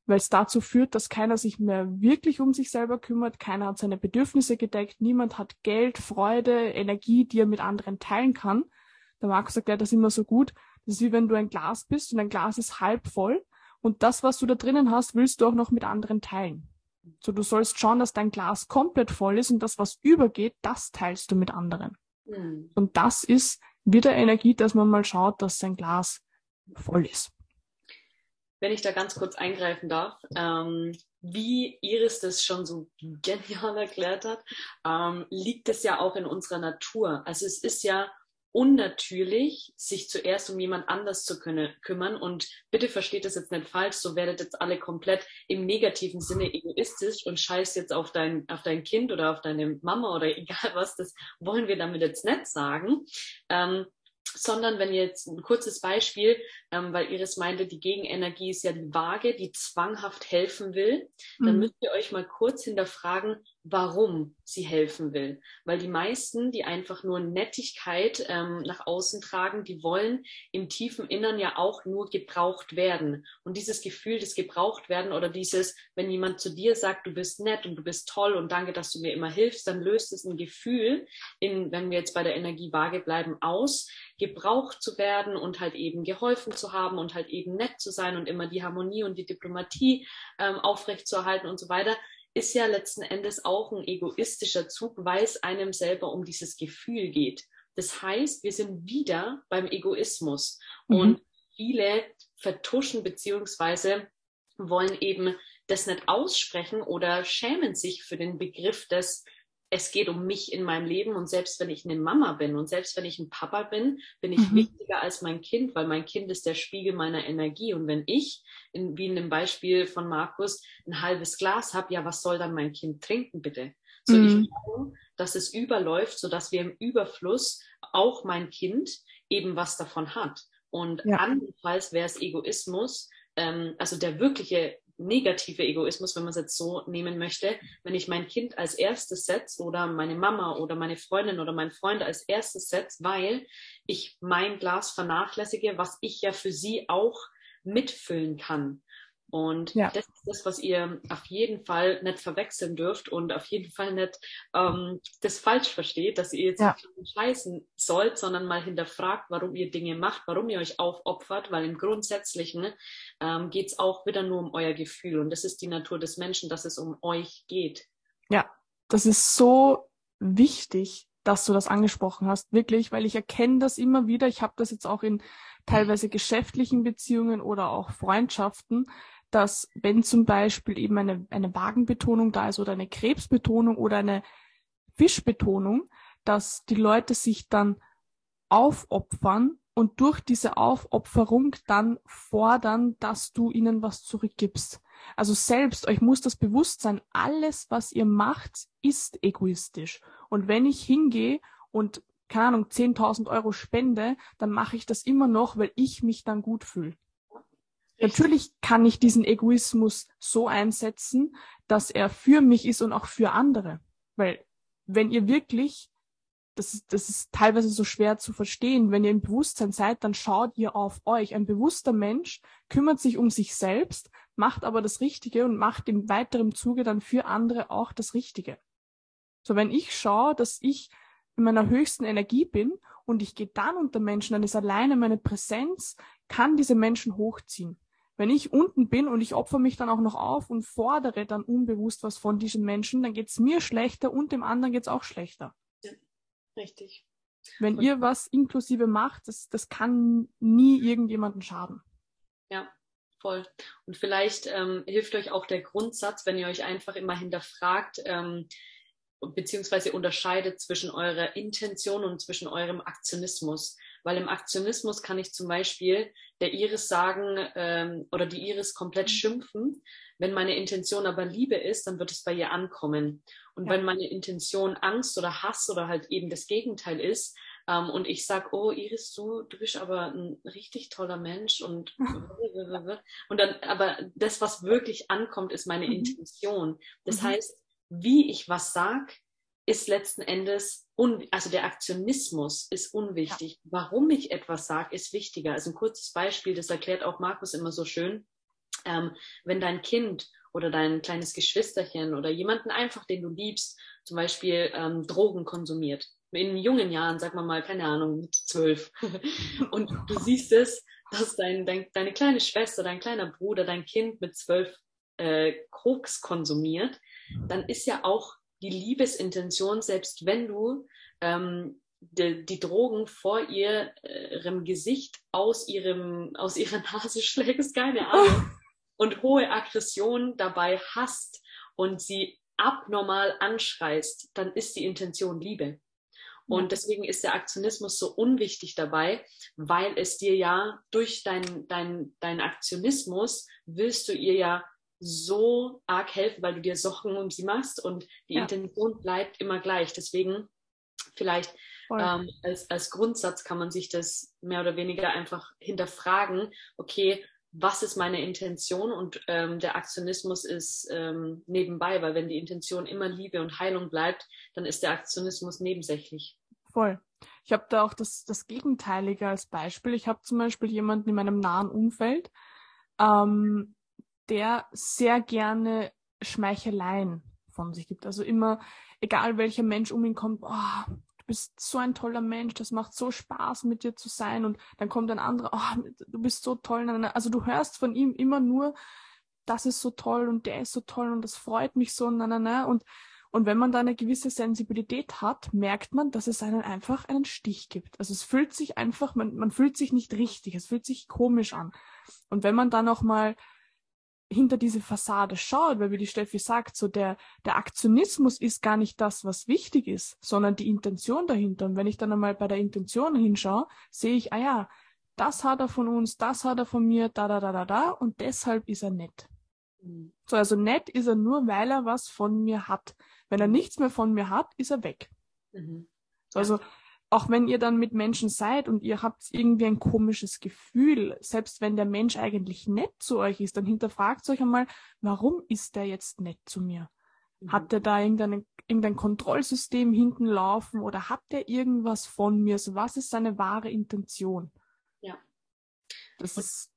weil es dazu führt, dass keiner sich mehr wirklich um sich selber kümmert, keiner hat seine Bedürfnisse gedeckt, niemand hat Geld, Freude, Energie, die er mit anderen teilen kann. Der Markus erklärt das immer so gut, das ist wie wenn du ein Glas bist und ein Glas ist halb voll und das, was du da drinnen hast, willst du auch noch mit anderen teilen. So, du sollst schauen, dass dein Glas komplett voll ist und das, was übergeht, das teilst du mit anderen. Mhm. Und das ist wieder Energie, dass man mal schaut, dass sein Glas voll ist. Wenn ich da ganz kurz eingreifen darf, wie Iris das schon so genial erklärt hat, liegt es ja auch in unserer Natur. Also es ist ja unnatürlich, sich zuerst um jemand anders zu kümmern, und bitte versteht das jetzt nicht falsch, so werdet jetzt alle komplett im negativen Sinne egoistisch und scheißt jetzt auf dein Kind oder auf deine Mama oder egal was, das wollen wir damit jetzt nicht sagen, sondern wenn ihr jetzt ein kurzes Beispiel, weil Iris meinte, die Gegenenergie ist ja die Waage, die zwanghaft helfen will, dann müsst ihr euch mal kurz hinterfragen, warum sie helfen will. Weil die meisten, die einfach nur Nettigkeit nach außen tragen, die wollen im tiefen Innern ja auch nur gebraucht werden. Und dieses Gefühl des Gebrauchtwerden oder dieses, wenn jemand zu dir sagt, du bist nett und du bist toll und danke, dass du mir immer hilfst, dann löst es ein Gefühl, wenn wir jetzt bei der Energiewaage bleiben, aus, gebraucht zu werden und halt eben geholfen zu haben und halt eben nett zu sein und immer die Harmonie und die Diplomatie aufrechtzuerhalten und so weiter. Ist ja letzten Endes auch ein egoistischer Zug, weil es einem selber um dieses Gefühl geht. Das heißt, wir sind wieder beim Egoismus. Und viele vertuschen beziehungsweise wollen eben das nicht aussprechen oder schämen sich für den Begriff des, es geht um mich in meinem Leben, und selbst wenn ich eine Mama bin und selbst wenn ich ein Papa bin, bin ich wichtiger als mein Kind, weil mein Kind ist der Spiegel meiner Energie. Und wenn ich, wie in dem Beispiel von Markus, ein halbes Glas habe, ja, was soll dann mein Kind trinken, bitte? So, ich glaube, dass es überläuft, sodass wir im Überfluss auch mein Kind eben was davon hat. Und ja, andernfalls wäre es Egoismus, also der wirkliche negativer Egoismus, wenn man es jetzt so nehmen möchte, wenn ich mein Kind als erstes setze oder meine Mama oder meine Freundin oder meinen Freund als erstes setze, weil ich mein Glas vernachlässige, was ich ja für sie auch mitfüllen kann. Und das ist das, was ihr auf jeden Fall nicht verwechseln dürft und auf jeden Fall nicht das falsch versteht, dass ihr jetzt nicht scheißen sollt, sondern mal hinterfragt, warum ihr Dinge macht, warum ihr euch aufopfert, weil im Grundsätzlichen geht es auch wieder nur um euer Gefühl. Und das ist die Natur des Menschen, dass es um euch geht. Ja, das ist so wichtig, dass du das angesprochen hast, wirklich, weil ich erkenne das immer wieder. Ich habe das jetzt auch in teilweise geschäftlichen Beziehungen oder auch Freundschaften, dass wenn zum Beispiel eben eine Wagenbetonung da ist oder eine Krebsbetonung oder eine Fischbetonung, dass die Leute sich dann aufopfern und durch diese Aufopferung dann fordern, dass du ihnen was zurückgibst. Also selbst, euch muss das bewusst sein, alles, was ihr macht, ist egoistisch. Und wenn ich hingehe und, keine Ahnung, 10.000 Euro spende, dann mache ich das immer noch, weil ich mich dann gut fühle. Natürlich kann ich diesen Egoismus so einsetzen, dass er für mich ist und auch für andere. Weil wenn ihr wirklich, das ist teilweise so schwer zu verstehen, wenn ihr im Bewusstsein seid, dann schaut ihr auf euch. Ein bewusster Mensch kümmert sich um sich selbst, macht aber das Richtige und macht im weiteren Zuge dann für andere auch das Richtige. So, wenn ich schaue, dass ich in meiner höchsten Energie bin und ich gehe dann unter Menschen, dann ist alleine meine Präsenz, kann diese Menschen hochziehen. Wenn ich unten bin und ich opfere mich dann auch noch auf und fordere dann unbewusst was von diesen Menschen, dann geht es mir schlechter und dem anderen geht es auch schlechter. Ja, richtig. Wenn und ihr was inklusive macht, das kann nie irgendjemandem schaden. Ja. Voll. Und vielleicht hilft euch auch der Grundsatz, wenn ihr euch einfach immer hinterfragt, beziehungsweise unterscheidet zwischen eurer Intention und zwischen eurem Aktionismus. Weil im Aktionismus kann ich zum Beispiel der Iris sagen oder die Iris komplett schimpfen. Wenn meine Intention aber Liebe ist, dann wird es bei ihr ankommen. Und wenn meine Intention Angst oder Hass oder halt eben das Gegenteil ist, und ich sage, oh Iris, du bist aber ein richtig toller Mensch und dann, aber das, was wirklich ankommt, ist meine Intention. Das heißt, wie ich was sage, ist letzten Endes, also der Aktionismus ist unwichtig. Ja. Warum ich etwas sage, ist wichtiger. Also ein kurzes Beispiel, das erklärt auch Markus immer so schön, wenn dein Kind oder dein kleines Geschwisterchen oder jemanden einfach, den du liebst, zum Beispiel Drogen konsumiert. In jungen Jahren, sag mal mal, keine Ahnung, mit 12. Und du siehst es, dass deine kleine Schwester, dein kleiner Bruder, dein Kind mit 12 Koks konsumiert, dann ist ja auch die Liebesintention, selbst wenn du die Drogen vor ihrem Gesicht aus ihrer Nase schlägst, keine Ahnung, und hohe Aggression dabei hast und sie abnormal anschreist, dann ist die Intention Liebe. Und deswegen ist der Aktionismus so unwichtig dabei, weil es dir ja durch deinen Aktionismus willst du ihr ja so arg helfen, weil du dir Sorgen um sie machst und die Intention bleibt immer gleich. Deswegen vielleicht als Grundsatz kann man sich das mehr oder weniger einfach hinterfragen, okay, was ist meine Intention? Und der Aktionismus ist nebenbei, weil wenn die Intention immer Liebe und Heilung bleibt, dann ist der Aktionismus nebensächlich. Voll. Ich habe da auch das Gegenteilige als Beispiel. Ich habe zum Beispiel jemanden in meinem nahen Umfeld, der sehr gerne Schmeicheleien von sich gibt. Also immer, egal welcher Mensch um ihn kommt, oh, du bist so ein toller Mensch, das macht so Spaß, mit dir zu sein. Und dann kommt ein anderer, oh, du bist so toll. Also du hörst von ihm immer nur, das ist so toll und der ist so toll und das freut mich so. Und wenn man da eine gewisse Sensibilität hat, merkt man, dass es einen einfach einen Stich gibt. Also es fühlt sich einfach, man fühlt sich nicht richtig, es fühlt sich komisch an. Und wenn man dann auch mal hinter diese Fassade schaut, weil wie die Steffi sagt, so der Aktionismus ist gar nicht das, was wichtig ist, sondern die Intention dahinter. Und wenn ich dann einmal bei der Intention hinschaue, sehe ich, das hat er von uns, das hat er von mir, und deshalb ist er nett. Mhm. So, also nett ist er nur, weil er was von mir hat. Wenn er nichts mehr von mir hat, ist er weg. Mhm. So, also auch wenn ihr dann mit Menschen seid und ihr habt irgendwie ein komisches Gefühl, selbst wenn der Mensch eigentlich nett zu euch ist, dann hinterfragt euch einmal, warum ist der jetzt nett zu mir? Hat der da irgendein Kontrollsystem hinten laufen oder hat der irgendwas von mir? Also was ist seine wahre Intention? Ja. Das ist...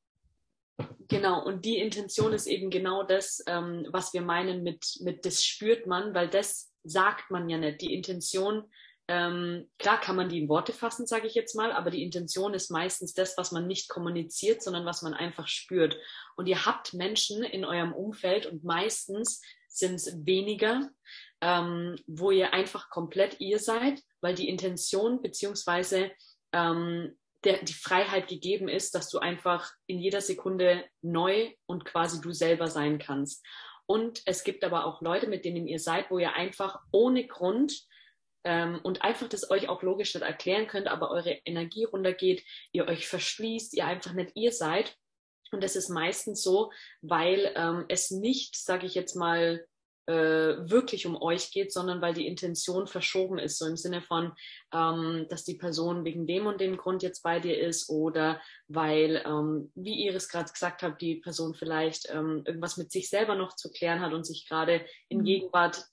Genau, und die Intention ist eben genau das, was wir meinen mit das spürt man, weil das sagt man ja nicht. Die Intention... klar kann man die in Worte fassen, sage ich jetzt mal, aber die Intention ist meistens das, was man nicht kommuniziert, sondern was man einfach spürt. Und ihr habt Menschen in eurem Umfeld und meistens sind es weniger, wo ihr einfach komplett ihr seid, weil die Intention beziehungsweise die Freiheit gegeben ist, dass du einfach in jeder Sekunde neu und quasi du selber sein kannst. Und es gibt aber auch Leute, mit denen ihr seid, wo ihr einfach ohne Grund und einfach das euch auch logisch nicht erklären könnt, aber eure Energie runtergeht, ihr euch verschließt, ihr einfach nicht ihr seid. Und das ist meistens so, weil es nicht, sage ich jetzt mal, wirklich um euch geht, sondern weil die Intention verschoben ist, so im Sinne von, dass die Person wegen dem und dem Grund jetzt bei dir ist oder weil, wie Iris gerade gesagt hat, die Person vielleicht irgendwas mit sich selber noch zu klären hat und sich gerade in Gegenwart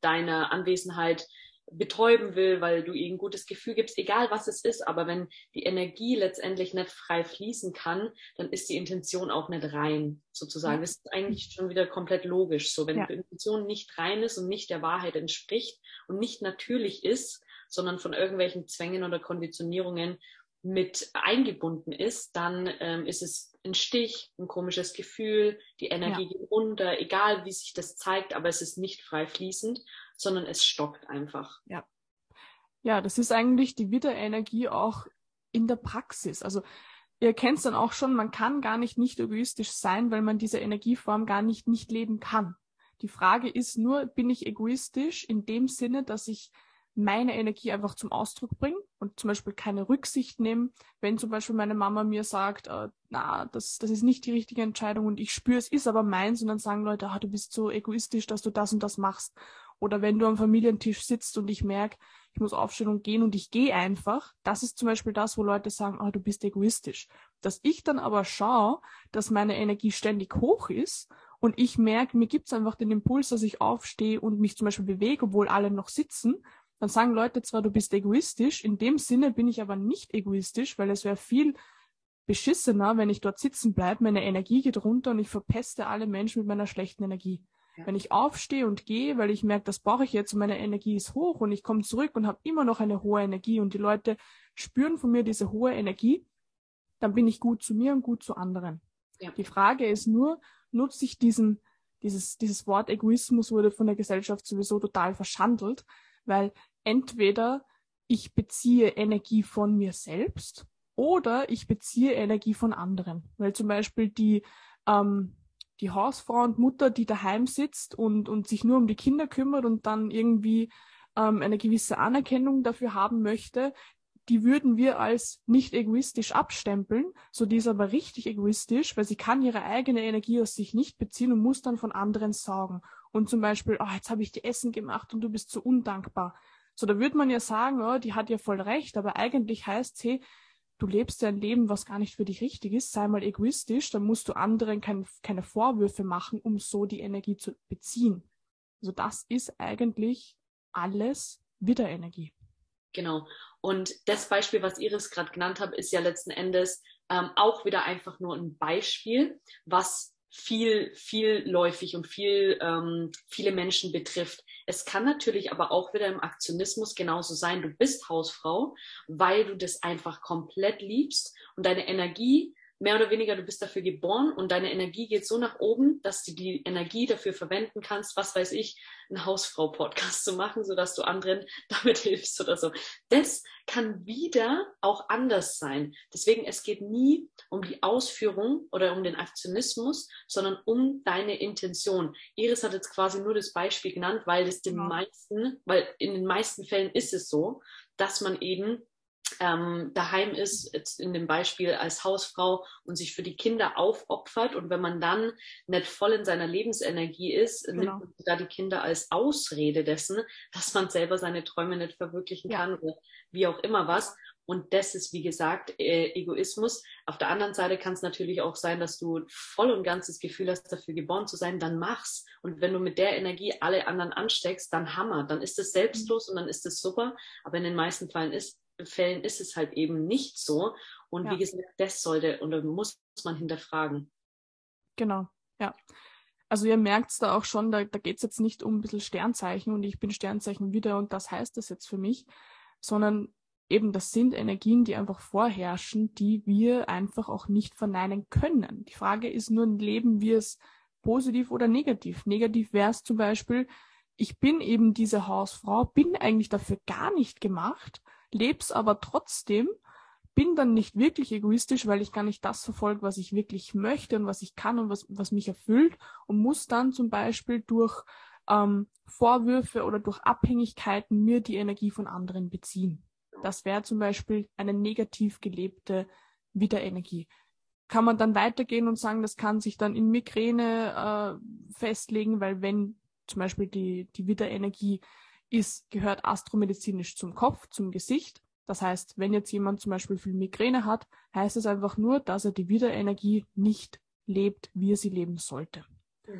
deiner Anwesenheit betäuben will, weil du ihr ein gutes Gefühl gibst, egal was es ist, aber wenn die Energie letztendlich nicht frei fließen kann, dann ist die Intention auch nicht rein, sozusagen. Das ist eigentlich schon wieder komplett logisch. So, wenn die Intention nicht rein ist und nicht der Wahrheit entspricht und nicht natürlich ist, sondern von irgendwelchen Zwängen oder Konditionierungen mit eingebunden ist, dann ist es ein Stich, ein komisches Gefühl, die Energie geht runter, egal wie sich das zeigt, aber es ist nicht frei fließend, sondern es stockt einfach. Ja, ja, das ist eigentlich die Widderenergie auch in der Praxis. Also ihr kennt es dann auch schon, man kann gar nicht egoistisch sein, weil man diese Energieform gar nicht leben kann. Die Frage ist nur, bin ich egoistisch in dem Sinne, dass ich meine Energie einfach zum Ausdruck bringen und zum Beispiel keine Rücksicht nehmen, wenn zum Beispiel meine Mama mir sagt, na, das ist nicht die richtige Entscheidung und ich spüre, es ist aber meins, und dann sagen Leute, du bist so egoistisch, dass du das und das machst. Oder wenn du am Familientisch sitzt und ich merke, ich muss aufstehen und gehen und ich gehe einfach, das ist zum Beispiel das, wo Leute sagen, du bist egoistisch. Dass ich dann aber schaue, dass meine Energie ständig hoch ist und ich merke, mir gibt es einfach den Impuls, dass ich aufstehe und mich zum Beispiel bewege, obwohl alle noch sitzen, dann sagen Leute zwar, du bist egoistisch, in dem Sinne bin ich aber nicht egoistisch, weil es wäre viel beschissener, wenn ich dort sitzen bleibe, meine Energie geht runter und ich verpeste alle Menschen mit meiner schlechten Energie. Ja. Wenn ich aufstehe und gehe, weil ich merke, das brauche ich jetzt und meine Energie ist hoch und ich komme zurück und habe immer noch eine hohe Energie und die Leute spüren von mir diese hohe Energie, dann bin ich gut zu mir und gut zu anderen. Ja. Die Frage ist nur, nutze ich dieses Wort Egoismus wurde von der Gesellschaft sowieso total verschandelt, weil entweder ich beziehe Energie von mir selbst oder ich beziehe Energie von anderen. Weil zum Beispiel die Hausfrau und Mutter, die daheim sitzt und sich nur um die Kinder kümmert und dann irgendwie eine gewisse Anerkennung dafür haben möchte, die würden wir als nicht egoistisch abstempeln. So, die ist aber richtig egoistisch, weil sie kann ihre eigene Energie aus sich nicht beziehen und muss dann von anderen saugen. Und zum Beispiel, jetzt habe ich dir Essen gemacht und du bist so undankbar. So, da würde man ja sagen, die hat ja voll recht, aber eigentlich heißt es, hey, du lebst ja ein Leben, was gar nicht für dich richtig ist, sei mal egoistisch, dann musst du anderen keine Vorwürfe machen, um so die Energie zu beziehen. Also das ist eigentlich alles Widderenergie. Genau. Und das Beispiel, was Iris gerade genannt hat, ist ja letzten Endes auch wieder einfach nur ein Beispiel, was vielläufig und viele Menschen betrifft. Es kann natürlich aber auch wieder im Aktionismus genauso sein, du bist Hausfrau, weil du das einfach komplett liebst und deine Energie, mehr oder weniger, du bist dafür geboren und deine Energie geht so nach oben, dass du die Energie dafür verwenden kannst, was weiß ich, einen Hausfrau-Podcast zu machen, sodass du anderen damit hilfst oder so. Das kann wieder auch anders sein. Deswegen, es geht nie um die Ausführung oder um den Aktionismus, sondern um deine Intention. Iris hat jetzt quasi nur das Beispiel genannt, weil in den meisten Fällen ist es so, dass man eben daheim ist, jetzt in dem Beispiel als Hausfrau, und sich für die Kinder aufopfert, und wenn man dann nicht voll in seiner Lebensenergie ist, nimmt man da die Kinder als Ausrede dessen, dass man selber seine Träume nicht verwirklichen kann oder wie auch immer was. Und das ist, wie gesagt, Egoismus. Auf der anderen Seite kann es natürlich auch sein, dass du voll und ganz das Gefühl hast, dafür geboren zu sein, dann mach's. Und wenn du mit der Energie alle anderen ansteckst, dann Hammer. Dann ist es selbstlos und dann ist es super. Aber in den meisten Fällen ist es halt eben nicht so. Und wie gesagt, das sollte und muss man hinterfragen. Genau, ja. Also ihr merkt es da auch schon, da geht es jetzt nicht um ein bisschen Sternzeichen und ich bin Sternzeichen Widder und das heißt das jetzt für mich, sondern eben, das sind Energien, die einfach vorherrschen, die wir einfach auch nicht verneinen können. Die Frage ist nur, leben wir es positiv oder negativ? Negativ wäre es zum Beispiel, ich bin eben diese Hausfrau, bin eigentlich dafür gar nicht gemacht, leb's aber trotzdem, bin dann nicht wirklich egoistisch, weil ich gar nicht das verfolge, was ich wirklich möchte und was ich kann und was mich erfüllt, und muss dann zum Beispiel durch Vorwürfe oder durch Abhängigkeiten mir die Energie von anderen beziehen. Das wäre zum Beispiel eine negativ gelebte Widderenergie. Kann man dann weitergehen und sagen, das kann sich dann in Migräne festlegen, weil wenn zum Beispiel die Widderenergie ist, gehört astromedizinisch zum Kopf, zum Gesicht. Das heißt, wenn jetzt jemand zum Beispiel viel Migräne hat, heißt es einfach nur, dass er die Widderenergie nicht lebt, wie er sie leben sollte.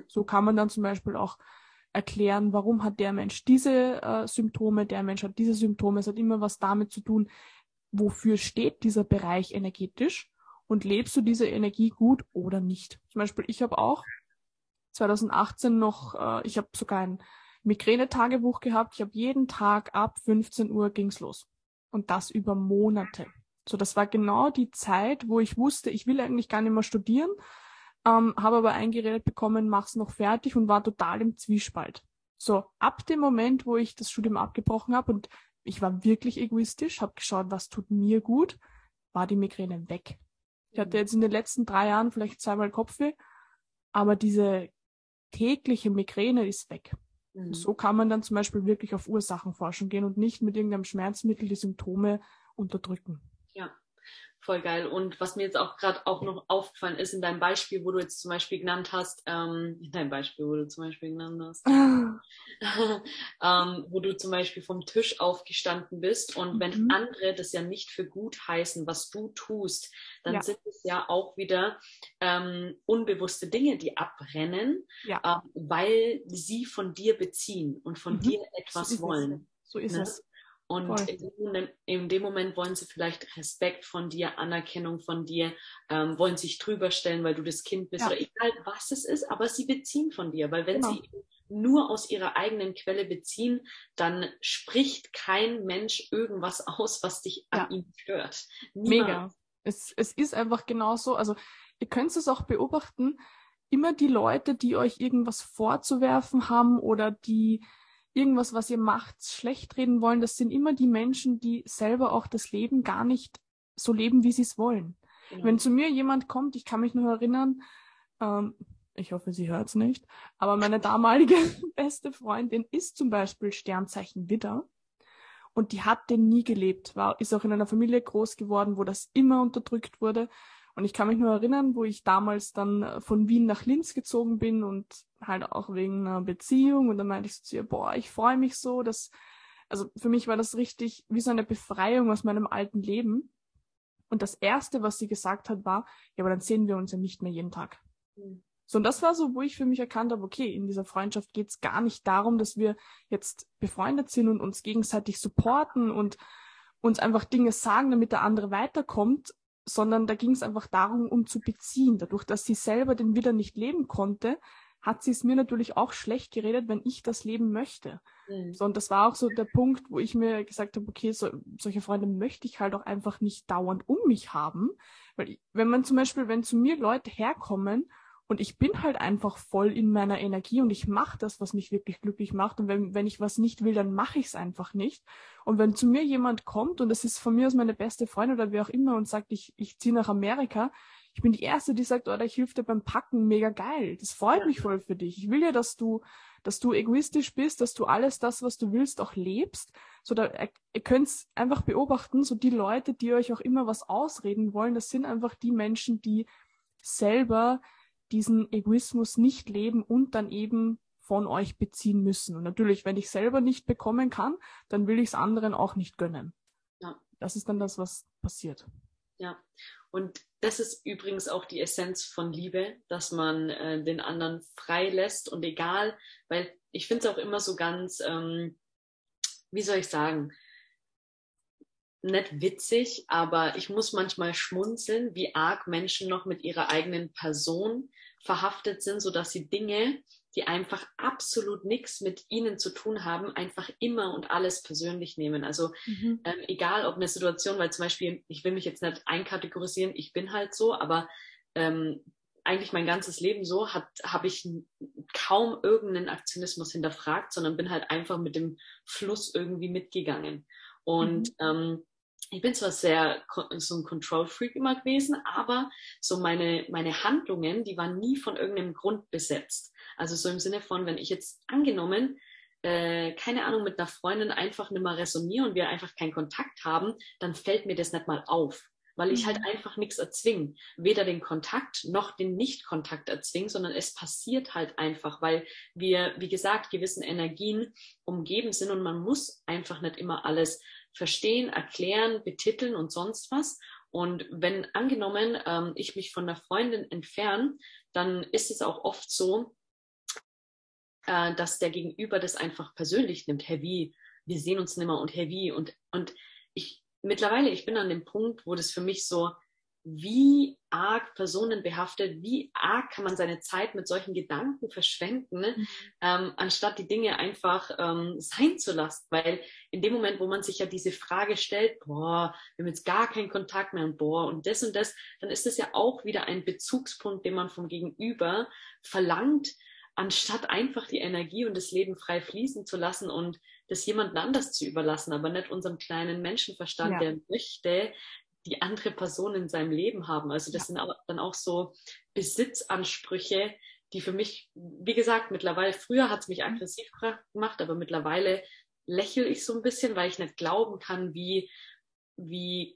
So kann man dann zum Beispiel auch erklären, warum hat der Mensch diese Symptome, der Mensch hat diese Symptome. Es hat immer was damit zu tun, wofür steht dieser Bereich energetisch und lebst du diese Energie gut oder nicht. Zum Beispiel, ich habe auch 2018 noch, ich habe sogar ein Migräne-Tagebuch gehabt. Ich habe jeden Tag ab 15 Uhr ging's los und das über Monate. So, das war genau die Zeit, wo ich wusste, ich will eigentlich gar nicht mehr studieren, habe aber eingeredet bekommen, mach's noch fertig und war total im Zwiespalt. So, ab dem Moment, wo ich das Studium abgebrochen habe und ich war wirklich egoistisch, habe geschaut, was tut mir gut, war die Migräne weg. Ich hatte jetzt in den letzten 3 Jahren vielleicht 2-mal Kopfweh, aber diese tägliche Migräne ist weg. Mhm. So kann man dann zum Beispiel wirklich auf Ursachenforschung gehen und nicht mit irgendeinem Schmerzmittel die Symptome unterdrücken. Ja. Voll geil. Und was mir jetzt auch gerade auch noch aufgefallen ist, in deinem Beispiel, wo du zum Beispiel genannt hast, wo du zum Beispiel vom Tisch aufgestanden bist und wenn andere das ja nicht für gut heißen, was du tust, dann sind es ja auch wieder unbewusste Dinge, die abbrennen, weil sie von dir beziehen und von dir etwas wollen. So ist es. Und in dem Moment wollen sie vielleicht Respekt von dir, Anerkennung von dir, wollen sich drüber stellen, weil du das Kind bist oder egal was es ist, aber sie beziehen von dir, weil wenn sie nur aus ihrer eigenen Quelle beziehen, dann spricht kein Mensch irgendwas aus, was dich an ihm stört. Niemals. Mega. Es ist einfach genauso, also ihr könnt es auch beobachten, immer die Leute, die euch irgendwas vorzuwerfen haben oder die irgendwas, was ihr macht, schlecht reden wollen, das sind immer die Menschen, die selber auch das Leben gar nicht so leben, wie sie es wollen. Genau. Wenn zu mir jemand kommt, ich kann mich noch erinnern, ich hoffe, sie hört es nicht, aber meine damalige beste Freundin ist zum Beispiel Sternzeichen Widder und die hat den nie gelebt, ist auch in einer Familie groß geworden, wo das immer unterdrückt wurde. Und ich kann mich nur erinnern, wo ich damals dann von Wien nach Linz gezogen bin und halt auch wegen einer Beziehung. Und dann meinte ich so zu ihr, boah, ich freue mich so. Also für mich war das richtig wie so eine Befreiung aus meinem alten Leben. Und das Erste, was sie gesagt hat, war, ja, aber dann sehen wir uns ja nicht mehr jeden Tag. Mhm. So, und das war so, wo ich für mich erkannt habe, okay, in dieser Freundschaft geht es gar nicht darum, dass wir jetzt befreundet sind und uns gegenseitig supporten und uns einfach Dinge sagen, damit der andere weiterkommt, sondern da ging es einfach darum, um zu beziehen. Dadurch, dass sie selber den Widder nicht leben konnte, hat sie es mir natürlich auch schlecht geredet, wenn ich das leben möchte. Mhm. So, und das war auch so der Punkt, wo ich mir gesagt habe, okay, solche Freunde möchte ich halt auch einfach nicht dauernd um mich haben. Weil wenn zu mir Leute herkommen und ich bin halt einfach voll in meiner Energie und ich mache das, was mich wirklich glücklich macht, und wenn ich was nicht will, dann mache ich es einfach nicht. Und wenn zu mir jemand kommt und das ist von mir aus meine beste Freundin oder wer auch immer und sagt, ich ziehe nach Amerika, ich bin die Erste, die sagt, oh, ich hilf dir beim Packen, mega geil, das freut mich voll für dich. Ich will ja, dass du egoistisch bist, dass du alles das, was du willst, auch lebst. So, da, ihr könnt's einfach beobachten, so die Leute, die euch auch immer was ausreden wollen, das sind einfach die Menschen, die selber diesen Egoismus nicht leben und dann eben von euch beziehen müssen. Und natürlich, wenn ich selber nicht bekommen kann, dann will ich es anderen auch nicht gönnen. Ja. Das ist dann das, was passiert. Ja, und das ist übrigens auch die Essenz von Liebe, dass man den anderen frei lässt und egal, weil ich finde es auch immer so ganz, wie soll ich sagen, nicht witzig, aber ich muss manchmal schmunzeln, wie arg Menschen noch mit ihrer eigenen Person verhaftet sind, sodass sie Dinge, die einfach absolut nichts mit ihnen zu tun haben, einfach immer und alles persönlich nehmen. Also egal ob eine Situation, weil zum Beispiel, ich will mich jetzt nicht einkategorisieren, ich bin halt so, aber eigentlich mein ganzes Leben so, habe ich kaum irgendeinen Aktionismus hinterfragt, sondern bin halt einfach mit dem Fluss irgendwie mitgegangen. Und ich bin zwar sehr so ein Control-Freak immer gewesen, aber so meine Handlungen, die waren nie von irgendeinem Grund besetzt. Also so im Sinne von, wenn ich jetzt angenommen, keine Ahnung, mit einer Freundin einfach nicht mehr resoniere und wir einfach keinen Kontakt haben, dann fällt mir das nicht mal auf, weil ich halt einfach nichts erzwinge. Weder den Kontakt noch den Nicht-Kontakt erzwinge, sondern es passiert halt einfach, weil wir, wie gesagt, gewissen Energien umgeben sind und man muss einfach nicht immer alles verstehen, erklären, betiteln und sonst was. Und wenn angenommen ich mich von einer Freundin entferne, dann ist es auch oft so, dass der Gegenüber das einfach persönlich nimmt. Hey, wie? Wir sehen uns nimmer und hey, wie? Und ich bin an dem Punkt, wo das für mich so, wie arg personenbehaftet, wie arg kann man seine Zeit mit solchen Gedanken verschwenden, anstatt die Dinge einfach sein zu lassen. Weil in dem Moment, wo man sich ja diese Frage stellt, boah, wir haben jetzt gar keinen Kontakt mehr und boah und das, dann ist das ja auch wieder ein Bezugspunkt, den man vom Gegenüber verlangt, anstatt einfach die Energie und das Leben frei fließen zu lassen und das jemand anders zu überlassen, aber nicht unserem kleinen Menschenverstand, der möchte, die andere Person in seinem Leben haben. Also das sind dann auch so Besitzansprüche, die für mich, wie gesagt, mittlerweile, früher hat es mich aggressiv gemacht, aber mittlerweile lächle ich so ein bisschen, weil ich nicht glauben kann, wie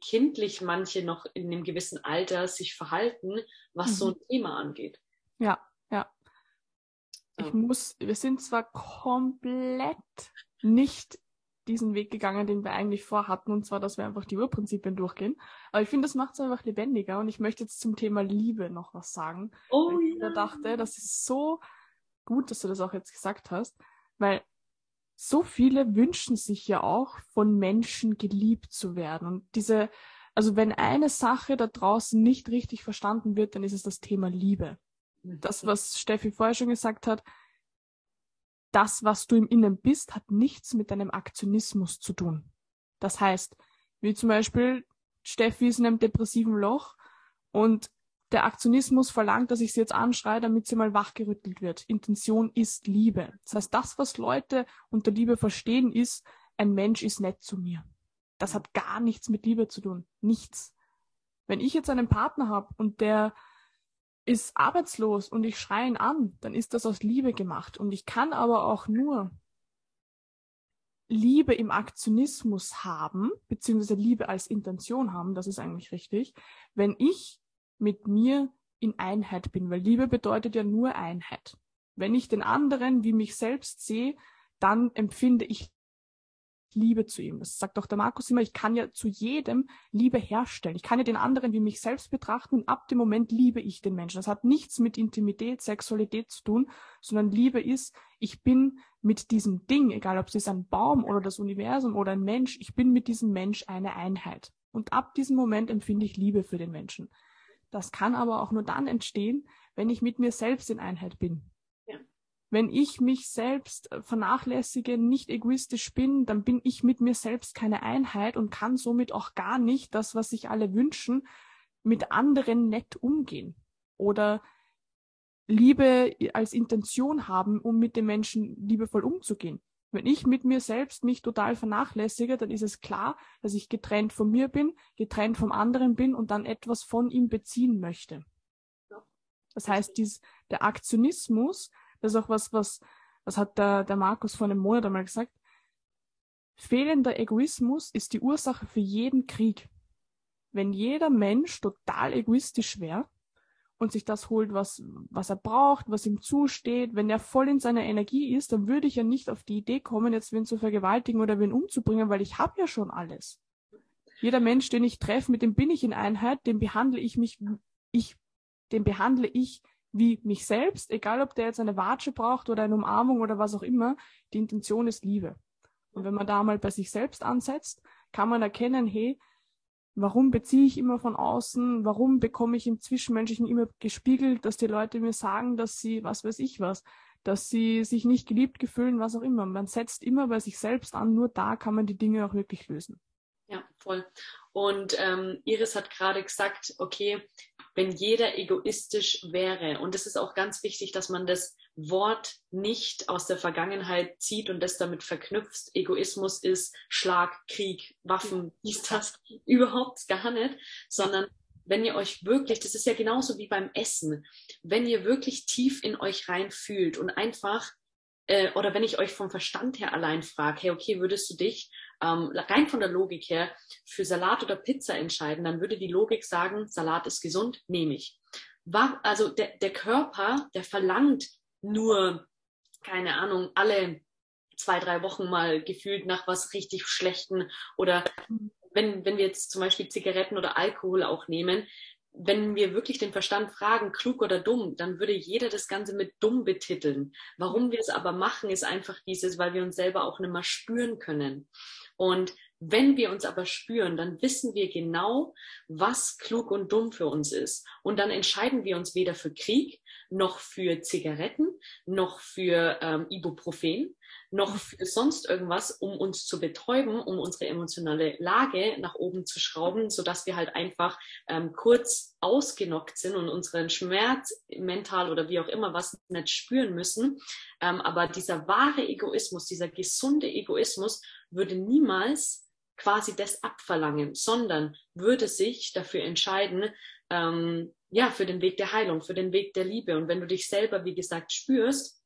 kindlich manche noch in einem gewissen Alter sich verhalten, was so ein Thema angeht. Ja, ja. Wir sind zwar komplett nicht diesen Weg gegangen, den wir eigentlich vorhatten, und zwar, dass wir einfach die Urprinzipien durchgehen. Aber ich finde, das macht es einfach lebendiger und ich möchte jetzt zum Thema Liebe noch was sagen. Oh, ich dachte, das ist so gut, dass du das auch jetzt gesagt hast, weil so viele wünschen sich ja auch, von Menschen geliebt zu werden. Und also wenn eine Sache da draußen nicht richtig verstanden wird, dann ist es das Thema Liebe. Das, was Steffi vorher schon gesagt hat, das, was du im Innen bist, hat nichts mit deinem Aktionismus zu tun. Das heißt, wie zum Beispiel, Steffi ist in einem depressiven Loch und der Aktionismus verlangt, dass ich sie jetzt anschreie, damit sie mal wachgerüttelt wird. Intention ist Liebe. Das heißt, das, was Leute unter Liebe verstehen, ist, ein Mensch ist nett zu mir. Das hat gar nichts mit Liebe zu tun. Nichts. Wenn ich jetzt einen Partner habe und der ist arbeitslos und ich schreie ihn an, dann ist das aus Liebe gemacht. Und ich kann aber auch nur Liebe im Aktionismus haben, beziehungsweise Liebe als Intention haben, das ist eigentlich richtig, wenn ich mit mir in Einheit bin, weil Liebe bedeutet ja nur Einheit. Wenn ich den anderen wie mich selbst sehe, dann empfinde ich Liebe zu ihm. Das sagt auch der Markus immer, ich kann ja zu jedem Liebe herstellen. Ich kann ja den anderen wie mich selbst betrachten und ab dem Moment liebe ich den Menschen. Das hat nichts mit Intimität, Sexualität zu tun, sondern Liebe ist, ich bin mit diesem Ding, egal ob es ist ein Baum oder das Universum oder ein Mensch, ich bin mit diesem Mensch eine Einheit. Und ab diesem Moment empfinde ich Liebe für den Menschen. Das kann aber auch nur dann entstehen, wenn ich mit mir selbst in Einheit bin. Wenn ich mich selbst vernachlässige, nicht egoistisch bin, dann bin ich mit mir selbst keine Einheit und kann somit auch gar nicht das, was sich alle wünschen, mit anderen nett umgehen oder Liebe als Intention haben, um mit den Menschen liebevoll umzugehen. Wenn ich mit mir selbst mich total vernachlässige, dann ist es klar, dass ich getrennt von mir bin, getrennt vom anderen bin und dann etwas von ihm beziehen möchte. Das heißt, der Aktionismus, das ist auch was hat der Markus vor einem Monat einmal gesagt, fehlender Egoismus ist die Ursache für jeden Krieg. Wenn jeder Mensch total egoistisch wäre und sich das holt, was er braucht, was ihm zusteht, wenn er voll in seiner Energie ist, dann würde ich ja nicht auf die Idee kommen, jetzt wen zu vergewaltigen oder wen umzubringen, weil ich habe ja schon alles. Jeder Mensch, den ich treffe, mit dem bin ich in Einheit, den behandle ich wie mich selbst, egal ob der jetzt eine Watsche braucht oder eine Umarmung oder was auch immer, die Intention ist Liebe. Und wenn man da mal bei sich selbst ansetzt, kann man erkennen, hey, warum beziehe ich immer von außen, warum bekomme ich im Zwischenmenschlichen immer gespiegelt, dass die Leute mir sagen, dass sie, was weiß ich was, dass sie sich nicht geliebt gefühlen, was auch immer. Man setzt immer bei sich selbst an, nur da kann man die Dinge auch wirklich lösen. Ja, voll. Und Iris hat gerade gesagt, okay, wenn jeder egoistisch wäre. Und es ist auch ganz wichtig, dass man das Wort nicht aus der Vergangenheit zieht und das damit verknüpft. Egoismus ist Schlag, Krieg, Waffen, dies, das, überhaupt gar nicht. Sondern wenn ihr euch wirklich, das ist ja genauso wie beim Essen, wenn ihr wirklich tief in euch reinfühlt und einfach, oder wenn ich euch vom Verstand her allein frage, hey, okay, würdest du dich rein von der Logik her für Salat oder Pizza entscheiden, dann würde die Logik sagen, Salat ist gesund, nehme ich. Also der Körper, der verlangt nur, keine Ahnung, alle 2-3 Wochen mal gefühlt nach was richtig Schlechtem. Oder wenn wir jetzt zum Beispiel Zigaretten oder Alkohol auch nehmen, wenn wir wirklich den Verstand fragen, klug oder dumm, dann würde jeder das Ganze mit dumm betiteln. Warum wir es aber machen, ist einfach dieses, weil wir uns selber auch nicht mehr spüren können. Und wenn wir uns aber spüren, dann wissen wir genau, was klug und dumm für uns ist. Und dann entscheiden wir uns weder für Krieg, noch für Zigaretten, noch für Ibuprofen, noch für sonst irgendwas, um uns zu betäuben, um unsere emotionale Lage nach oben zu schrauben, sodass wir halt einfach kurz ausgenockt sind und unseren Schmerz mental oder wie auch immer was nicht spüren müssen. Aber dieser wahre Egoismus, dieser gesunde Egoismus würde niemals quasi das abverlangen, sondern würde sich dafür entscheiden, ja, für den Weg der Heilung, für den Weg der Liebe. Und wenn du dich selber, wie gesagt, spürst,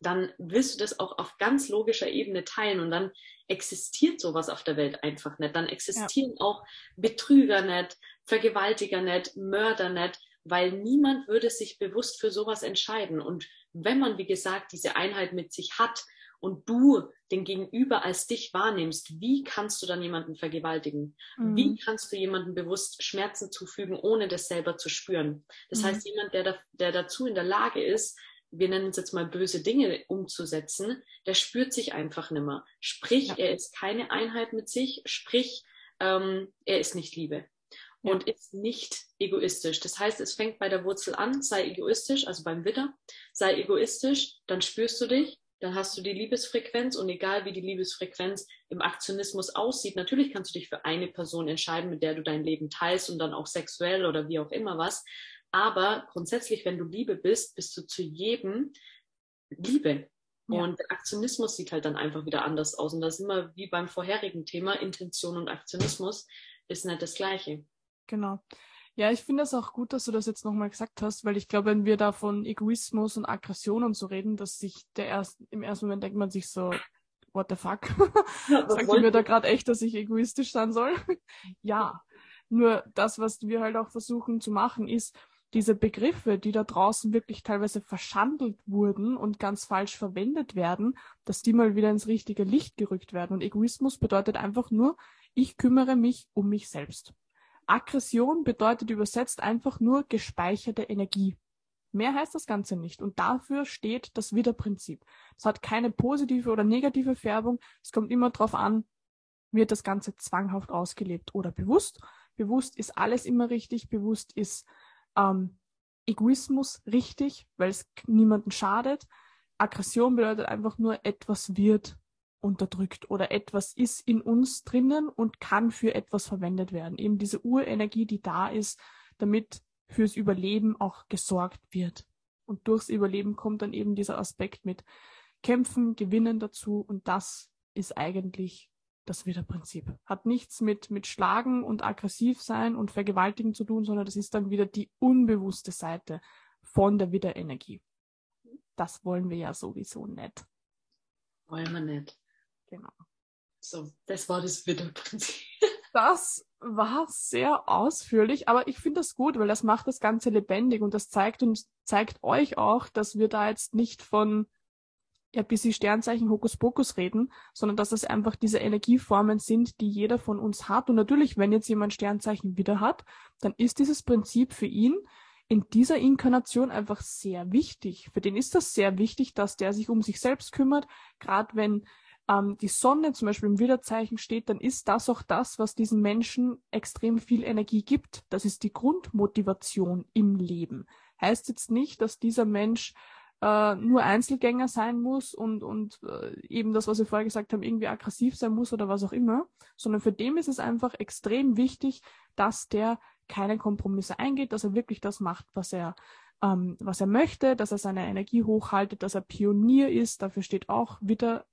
dann wirst du das auch auf ganz logischer Ebene teilen und dann existiert sowas auf der Welt einfach nicht. Dann existieren auch Betrüger nicht, Vergewaltiger nicht, Mörder nicht, weil niemand würde sich bewusst für sowas entscheiden. Und wenn man, wie gesagt, diese Einheit mit sich hat und du den Gegenüber als dich wahrnimmst, wie kannst du dann jemanden vergewaltigen? Mhm. Wie kannst du jemandem bewusst Schmerzen zufügen, ohne das selber zu spüren? Das heißt, jemand, der dazu in der Lage ist, wir nennen es jetzt mal böse Dinge umzusetzen, der spürt sich einfach nimmer. Sprich, er ist keine Einheit mit sich, sprich, er ist nicht Liebe und ist nicht egoistisch. Das heißt, es fängt bei der Wurzel an, sei egoistisch, also beim Widder, sei egoistisch, dann spürst du dich, dann hast du die Liebesfrequenz und egal wie die Liebesfrequenz im Aktionismus aussieht, natürlich kannst du dich für eine Person entscheiden, mit der du dein Leben teilst und dann auch sexuell oder wie auch immer was. Aber grundsätzlich, wenn du Liebe bist, bist du zu jedem Liebe. Ja. Und der Aktionismus sieht halt dann einfach wieder anders aus. Und das ist immer wie beim vorherigen Thema, Intention und Aktionismus ist nicht das Gleiche. Genau. Ja, ich finde das auch gut, dass du das jetzt nochmal gesagt hast, weil ich glaube, wenn wir da von Egoismus und Aggression und so reden, dass sich im ersten Moment denkt man sich so, what the fuck? Ja, sagt ihr mir da gerade echt, dass ich egoistisch sein soll? Ja. Nur das, was wir halt auch versuchen zu machen, ist, diese Begriffe, die da draußen wirklich teilweise verschandelt wurden und ganz falsch verwendet werden, dass die mal wieder ins richtige Licht gerückt werden. Und Egoismus bedeutet einfach nur, ich kümmere mich um mich selbst. Aggression bedeutet übersetzt einfach nur gespeicherte Energie. Mehr heißt das Ganze nicht. Und dafür steht das Widder-Prinzip. Es hat keine positive oder negative Färbung. Es kommt immer darauf an, wird das Ganze zwanghaft ausgelebt oder bewusst. Bewusst ist alles immer richtig, bewusst ist Egoismus richtig, weil es niemandem schadet. Aggression bedeutet einfach nur, etwas wird unterdrückt oder etwas ist in uns drinnen und kann für etwas verwendet werden. Eben diese Urenergie, die da ist, damit fürs Überleben auch gesorgt wird. Und durchs Überleben kommt dann eben dieser Aspekt mit kämpfen, gewinnen dazu, und das ist eigentlich das Widder-Prinzip. Hat nichts mit Schlagen und aggressiv sein und Vergewaltigen zu tun, sondern das ist dann wieder die unbewusste Seite von der Widder-Energie. Das wollen wir ja sowieso nicht. Wollen wir nicht. Genau. So, das war das Widder-Prinzip. Das war sehr ausführlich, aber ich finde das gut, weil das macht das Ganze lebendig und das zeigt uns, zeigt euch auch, dass wir da jetzt nicht von ja bis die Sternzeichen Hokuspokus reden, sondern dass das einfach diese Energieformen sind, die jeder von uns hat. Und natürlich, wenn jetzt jemand Sternzeichen wieder hat, dann ist dieses Prinzip für ihn in dieser Inkarnation einfach sehr wichtig. Für den ist das sehr wichtig, dass der sich um sich selbst kümmert, gerade wenn die Sonne zum Beispiel im Widderzeichen steht, dann ist das auch das, was diesen Menschen extrem viel Energie gibt. Das ist die Grundmotivation im Leben. Heißt jetzt nicht, dass dieser Mensch nur Einzelgänger sein muss und eben das, was wir vorher gesagt haben, irgendwie aggressiv sein muss oder was auch immer, sondern für den ist es einfach extrem wichtig, dass der keine Kompromisse eingeht, dass er wirklich das macht, was er möchte, dass er seine Energie hochhaltet, dass er Pionier ist. Dafür steht auch wieder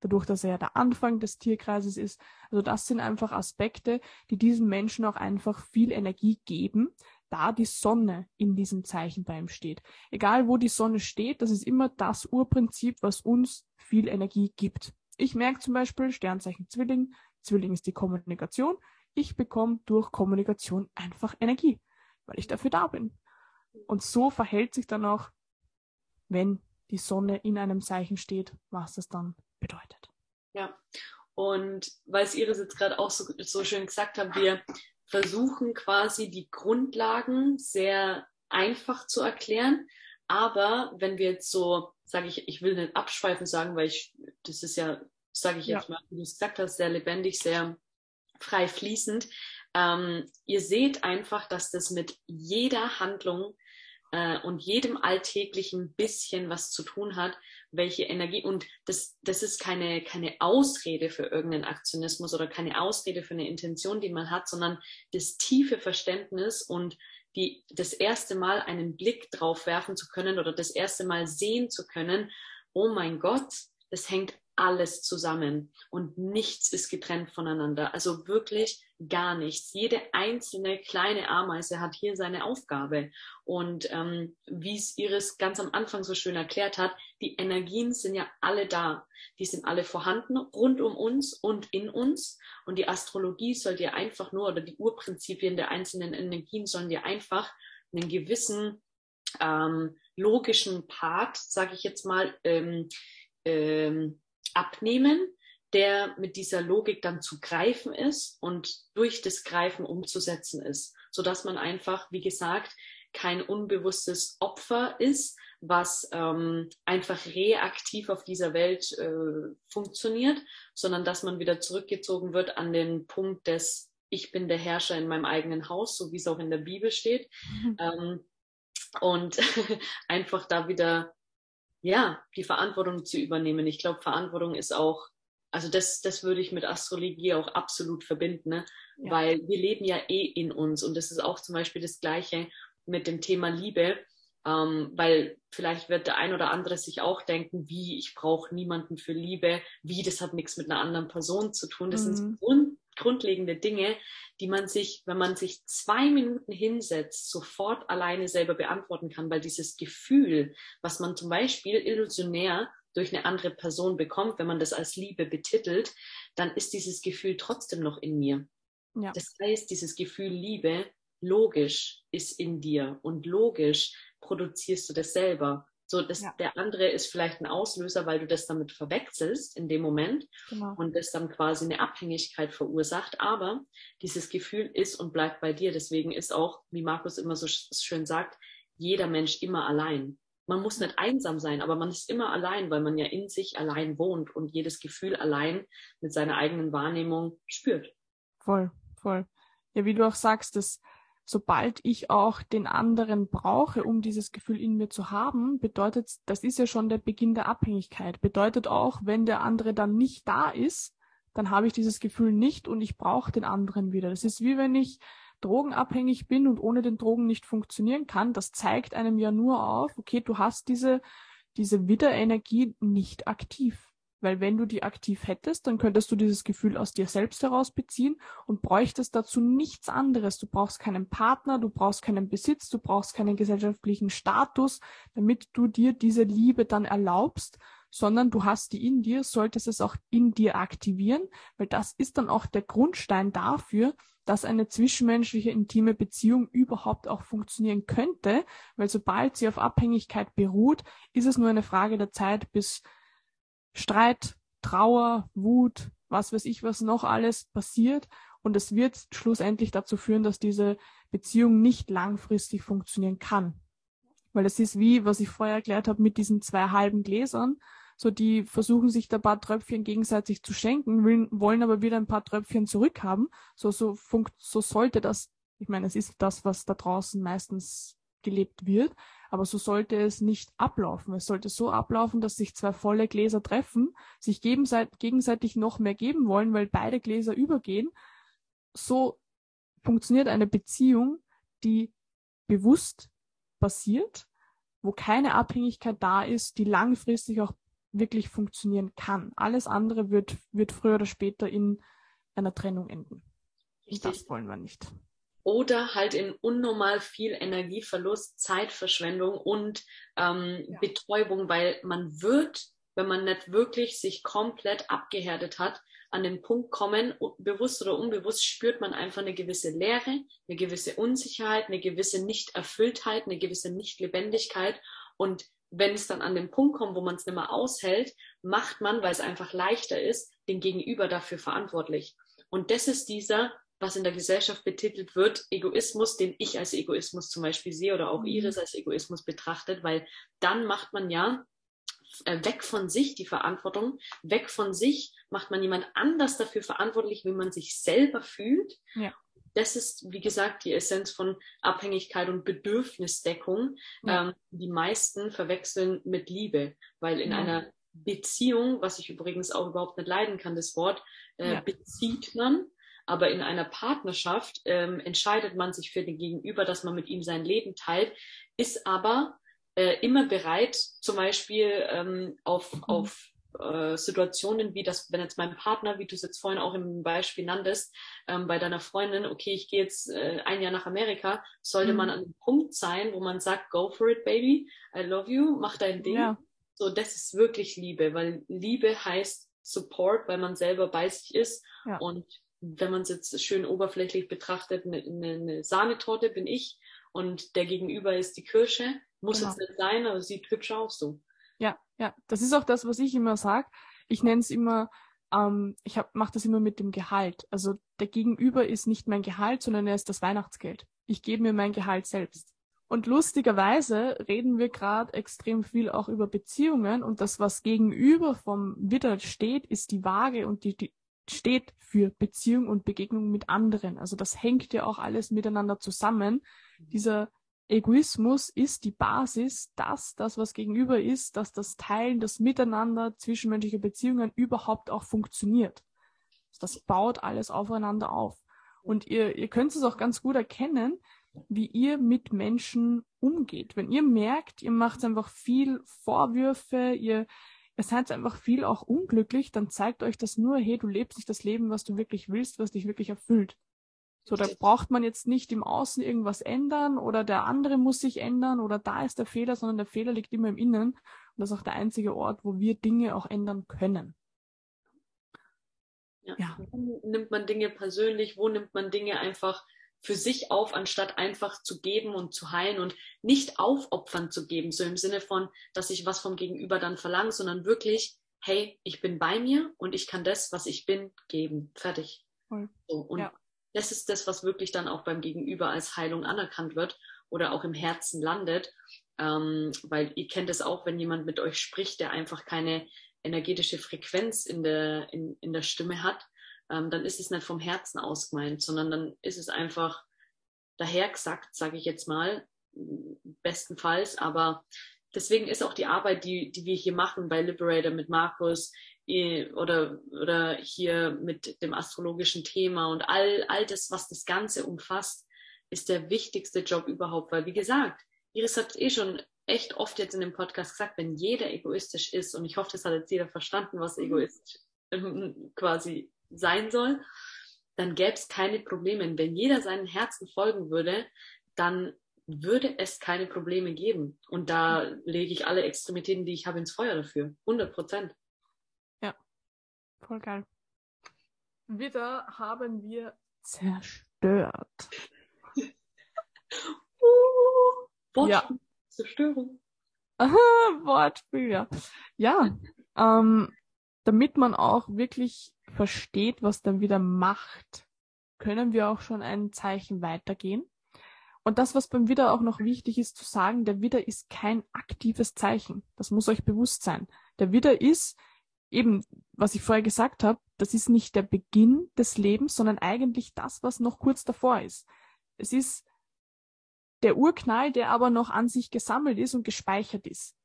dadurch, dass er ja der Anfang des Tierkreises ist. Also das sind einfach Aspekte, die diesen Menschen auch einfach viel Energie geben, da die Sonne in diesem Zeichen bei ihm steht. Egal wo die Sonne steht, das ist immer das Urprinzip, was uns viel Energie gibt. Ich merke zum Beispiel Sternzeichen Zwilling. Zwilling ist die Kommunikation. Ich bekomme durch Kommunikation einfach Energie, weil ich dafür da bin. Und so verhält sich dann auch, wenn die Sonne in einem Zeichen steht, was das dann bedeutet. Ja, und weil es Iris jetzt gerade auch so schön gesagt haben, wir versuchen quasi die Grundlagen sehr einfach zu erklären, aber wenn wir jetzt so, sage ich, ich will nicht abschweifen sagen, weil das ist ja, sage ich jetzt mal, wie du es gesagt hast, sehr lebendig, sehr frei fließend. Ihr seht einfach, dass das mit jeder Handlung und jedem alltäglichen bisschen was zu tun hat, welche Energie, und das ist keine Ausrede für irgendeinen Aktionismus oder keine Ausrede für eine Intention, die man hat, sondern das tiefe Verständnis und das erste Mal einen Blick drauf werfen zu können oder das erste Mal sehen zu können, oh mein Gott, das hängt alles zusammen und nichts ist getrennt voneinander. Also wirklich gar nichts. Jede einzelne kleine Ameise hat hier seine Aufgabe. Und wie es Iris ganz am Anfang so schön erklärt hat, die Energien sind ja alle da. Die sind alle vorhanden, rund um uns und in uns. Und die Astrologie soll dir einfach nur, oder die Urprinzipien der einzelnen Energien sollen dir einfach einen gewissen logischen Part, sage ich jetzt mal, abnehmen, der mit dieser Logik dann zu greifen ist und durch das Greifen umzusetzen ist, sodass man einfach, wie gesagt, kein unbewusstes Opfer ist, was einfach reaktiv auf dieser Welt funktioniert, sondern dass man wieder zurückgezogen wird an den Punkt des Ich bin der Herrscher in meinem eigenen Haus, so wie es auch in der Bibel steht, und einfach da wieder ja, die Verantwortung zu übernehmen. Ich glaube, Verantwortung ist auch, also das würde ich mit Astrologie auch absolut verbinden, ne? Ja. Weil wir leben ja eh in uns, und das ist auch zum Beispiel das Gleiche mit dem Thema Liebe, weil vielleicht wird der ein oder andere sich auch denken, wie, ich brauche niemanden für Liebe, wie, das hat nichts mit einer anderen Person zu tun. Das sind so grundlegende Dinge, die man sich, wenn man sich 2 Minuten hinsetzt, sofort alleine selber beantworten kann, weil dieses Gefühl, was man zum Beispiel illusionär durch eine andere Person bekommt, wenn man das als Liebe betitelt, dann ist dieses Gefühl trotzdem noch in mir. Ja. Das heißt, dieses Gefühl Liebe, logisch, ist in dir, und logisch produzierst du das selber. So, der andere ist vielleicht ein Auslöser, weil du das damit verwechselst in dem Moment, genau, und das dann quasi eine Abhängigkeit verursacht. Aber dieses Gefühl ist und bleibt bei dir. Deswegen ist auch, wie Markus immer so schön sagt, jeder Mensch immer allein. Man muss nicht einsam sein, aber man ist immer allein, weil man ja in sich allein wohnt und jedes Gefühl allein mit seiner eigenen Wahrnehmung spürt. Voll, voll. Ja, wie du auch sagst, sobald ich auch den anderen brauche, um dieses Gefühl in mir zu haben, bedeutet, das ist ja schon der Beginn der Abhängigkeit. Bedeutet auch, wenn der andere dann nicht da ist, dann habe ich dieses Gefühl nicht und ich brauche den anderen wieder. Das ist wie wenn ich drogenabhängig bin und ohne den Drogen nicht funktionieren kann. Das zeigt einem ja nur auf, okay, du hast diese diese Widder-Energie nicht aktiv. Weil wenn du die aktiv hättest, dann könntest du dieses Gefühl aus dir selbst heraus beziehen und bräuchtest dazu nichts anderes. Du brauchst keinen Partner, du brauchst keinen Besitz, du brauchst keinen gesellschaftlichen Status, damit du dir diese Liebe dann erlaubst, sondern du hast die in dir, solltest es auch in dir aktivieren, weil das ist dann auch der Grundstein dafür, dass eine zwischenmenschliche intime Beziehung überhaupt auch funktionieren könnte, weil sobald sie auf Abhängigkeit beruht, ist es nur eine Frage der Zeit, bis Streit, Trauer, Wut, was weiß ich, was noch alles passiert. Und es wird schlussendlich dazu führen, dass diese Beziehung nicht langfristig funktionieren kann. Weil es ist wie, was ich vorher erklärt habe, mit diesen zwei halben Gläsern. So, die versuchen sich da ein paar Tröpfchen gegenseitig zu schenken, wollen aber wieder ein paar Tröpfchen zurückhaben. So sollte das, ich meine, es ist das, was da draußen meistens gelebt wird, aber so sollte es nicht ablaufen. Es sollte so ablaufen, dass sich zwei volle Gläser treffen, sich gegenseitig noch mehr geben wollen, weil beide Gläser übergehen. So funktioniert eine Beziehung, die bewusst passiert, wo keine Abhängigkeit da ist, die langfristig auch wirklich funktionieren kann. Alles andere wird früher oder später in einer Trennung enden. Richtig. Das wollen wir nicht. Oder halt in unnormal viel Energieverlust, Zeitverschwendung und Betäubung, weil man wird, wenn man nicht wirklich sich komplett abgehärtet hat, an den Punkt kommen, bewusst oder unbewusst spürt man einfach eine gewisse Leere, eine gewisse Unsicherheit, eine gewisse Nichterfülltheit, eine gewisse Nichtlebendigkeit. Und wenn es dann an den Punkt kommt, wo man es nicht mehr aushält, macht man, weil es einfach leichter ist, den Gegenüber dafür verantwortlich. Und das ist dieser, was in der Gesellschaft betitelt wird, Egoismus, den ich als Egoismus zum Beispiel sehe oder auch Iris als Egoismus betrachtet, weil dann macht man ja weg von sich die Verantwortung, weg von sich macht man jemand anders dafür verantwortlich, wie man sich selber fühlt. Ja. Das ist, wie gesagt, die Essenz von Abhängigkeit und Bedürfnisdeckung. Ja. Die meisten verwechseln mit Liebe, weil in einer Beziehung, was ich übrigens auch überhaupt nicht leiden kann, das Wort, bezieht man. Aber in einer Partnerschaft entscheidet man sich für den Gegenüber, dass man mit ihm sein Leben teilt, ist aber immer bereit, zum Beispiel auf Situationen wie das, wenn jetzt mein Partner, wie du es jetzt vorhin auch im Beispiel nanntest, bei deiner Freundin, okay, ich gehe jetzt ein Jahr nach Amerika, sollte man an dem Punkt sein, wo man sagt, go for it, baby, I love you, mach dein Ding. Ja. So, das ist wirklich Liebe, weil Liebe heißt Support, weil man selber bei sich ist und wenn man es jetzt schön oberflächlich betrachtet, eine Sahnetorte bin ich und der Gegenüber ist die Kirsche. Muss jetzt nicht sein, aber sieht hübsch aus so. Ja, ja, das ist auch das, was ich immer sage. Ich nenne es immer, mache das immer mit dem Gehalt. Also der Gegenüber ist nicht mein Gehalt, sondern er ist das Weihnachtsgeld. Ich gebe mir mein Gehalt selbst. Und lustigerweise reden wir gerade extrem viel auch über Beziehungen und das, was gegenüber vom Widder steht, ist die Waage und die steht für Beziehung und Begegnung mit anderen. Also das hängt ja auch alles miteinander zusammen. Dieser Egoismus ist die Basis, dass das, was gegenüber ist, dass das Teilen, das Miteinander, zwischenmenschliche Beziehungen überhaupt auch funktioniert. Das baut alles aufeinander auf. Und ihr könnt es auch ganz gut erkennen, wie ihr mit Menschen umgeht. Wenn ihr merkt, ihr macht einfach viel Vorwürfe, ihr seid einfach viel auch unglücklich, dann zeigt euch das nur, hey, du lebst nicht das Leben, was du wirklich willst, was dich wirklich erfüllt. So, da braucht man jetzt nicht im Außen irgendwas ändern oder der andere muss sich ändern oder da ist der Fehler, sondern der Fehler liegt immer im Innen. Und das ist auch der einzige Ort, wo wir Dinge auch ändern können. Ja. Wo nimmt man Dinge persönlich? Wo nimmt man Dinge einfach für sich auf, anstatt einfach zu geben und zu heilen und nicht aufopfern zu geben, so im Sinne von, dass ich was vom Gegenüber dann verlange, sondern wirklich, hey, ich bin bei mir und ich kann das, was ich bin, geben. Fertig. So, und das ist das, was wirklich dann auch beim Gegenüber als Heilung anerkannt wird oder auch im Herzen landet, weil ihr kennt es auch, wenn jemand mit euch spricht, der einfach keine energetische Frequenz in der Stimme hat, dann ist es nicht vom Herzen aus gemeint, sondern dann ist es einfach dahergesagt, sage ich jetzt mal, bestenfalls. Aber deswegen ist auch die Arbeit, die wir hier machen bei Liberator mit Markus oder hier mit dem astrologischen Thema und all das, was das Ganze umfasst, ist der wichtigste Job überhaupt. Weil, wie gesagt, Iris hat es eh schon echt oft jetzt in dem Podcast gesagt, wenn jeder egoistisch ist, und ich hoffe, das hat jetzt jeder verstanden, was egoistisch quasi sein soll, dann gäbe es keine Probleme. Und wenn jeder seinem Herzen folgen würde, dann würde es keine Probleme geben. Und da lege ich alle Extremitäten, die ich habe, ins Feuer dafür. 100%. Ja, voll geil. Widder haben wir zerstört. Wortspiel, ja. Zerstörung. Wortspiel, ja. Ja, damit man auch wirklich versteht, was dann wieder macht, können wir auch schon ein Zeichen weitergehen. Und das, was beim Widder auch noch wichtig ist zu sagen, der Widder ist kein aktives Zeichen. Das muss euch bewusst sein. Der Widder ist eben, was ich vorher gesagt habe, das ist nicht der Beginn des Lebens, sondern eigentlich das, was noch kurz davor ist. Es ist der Urknall, der aber noch an sich gesammelt ist und gespeichert ist.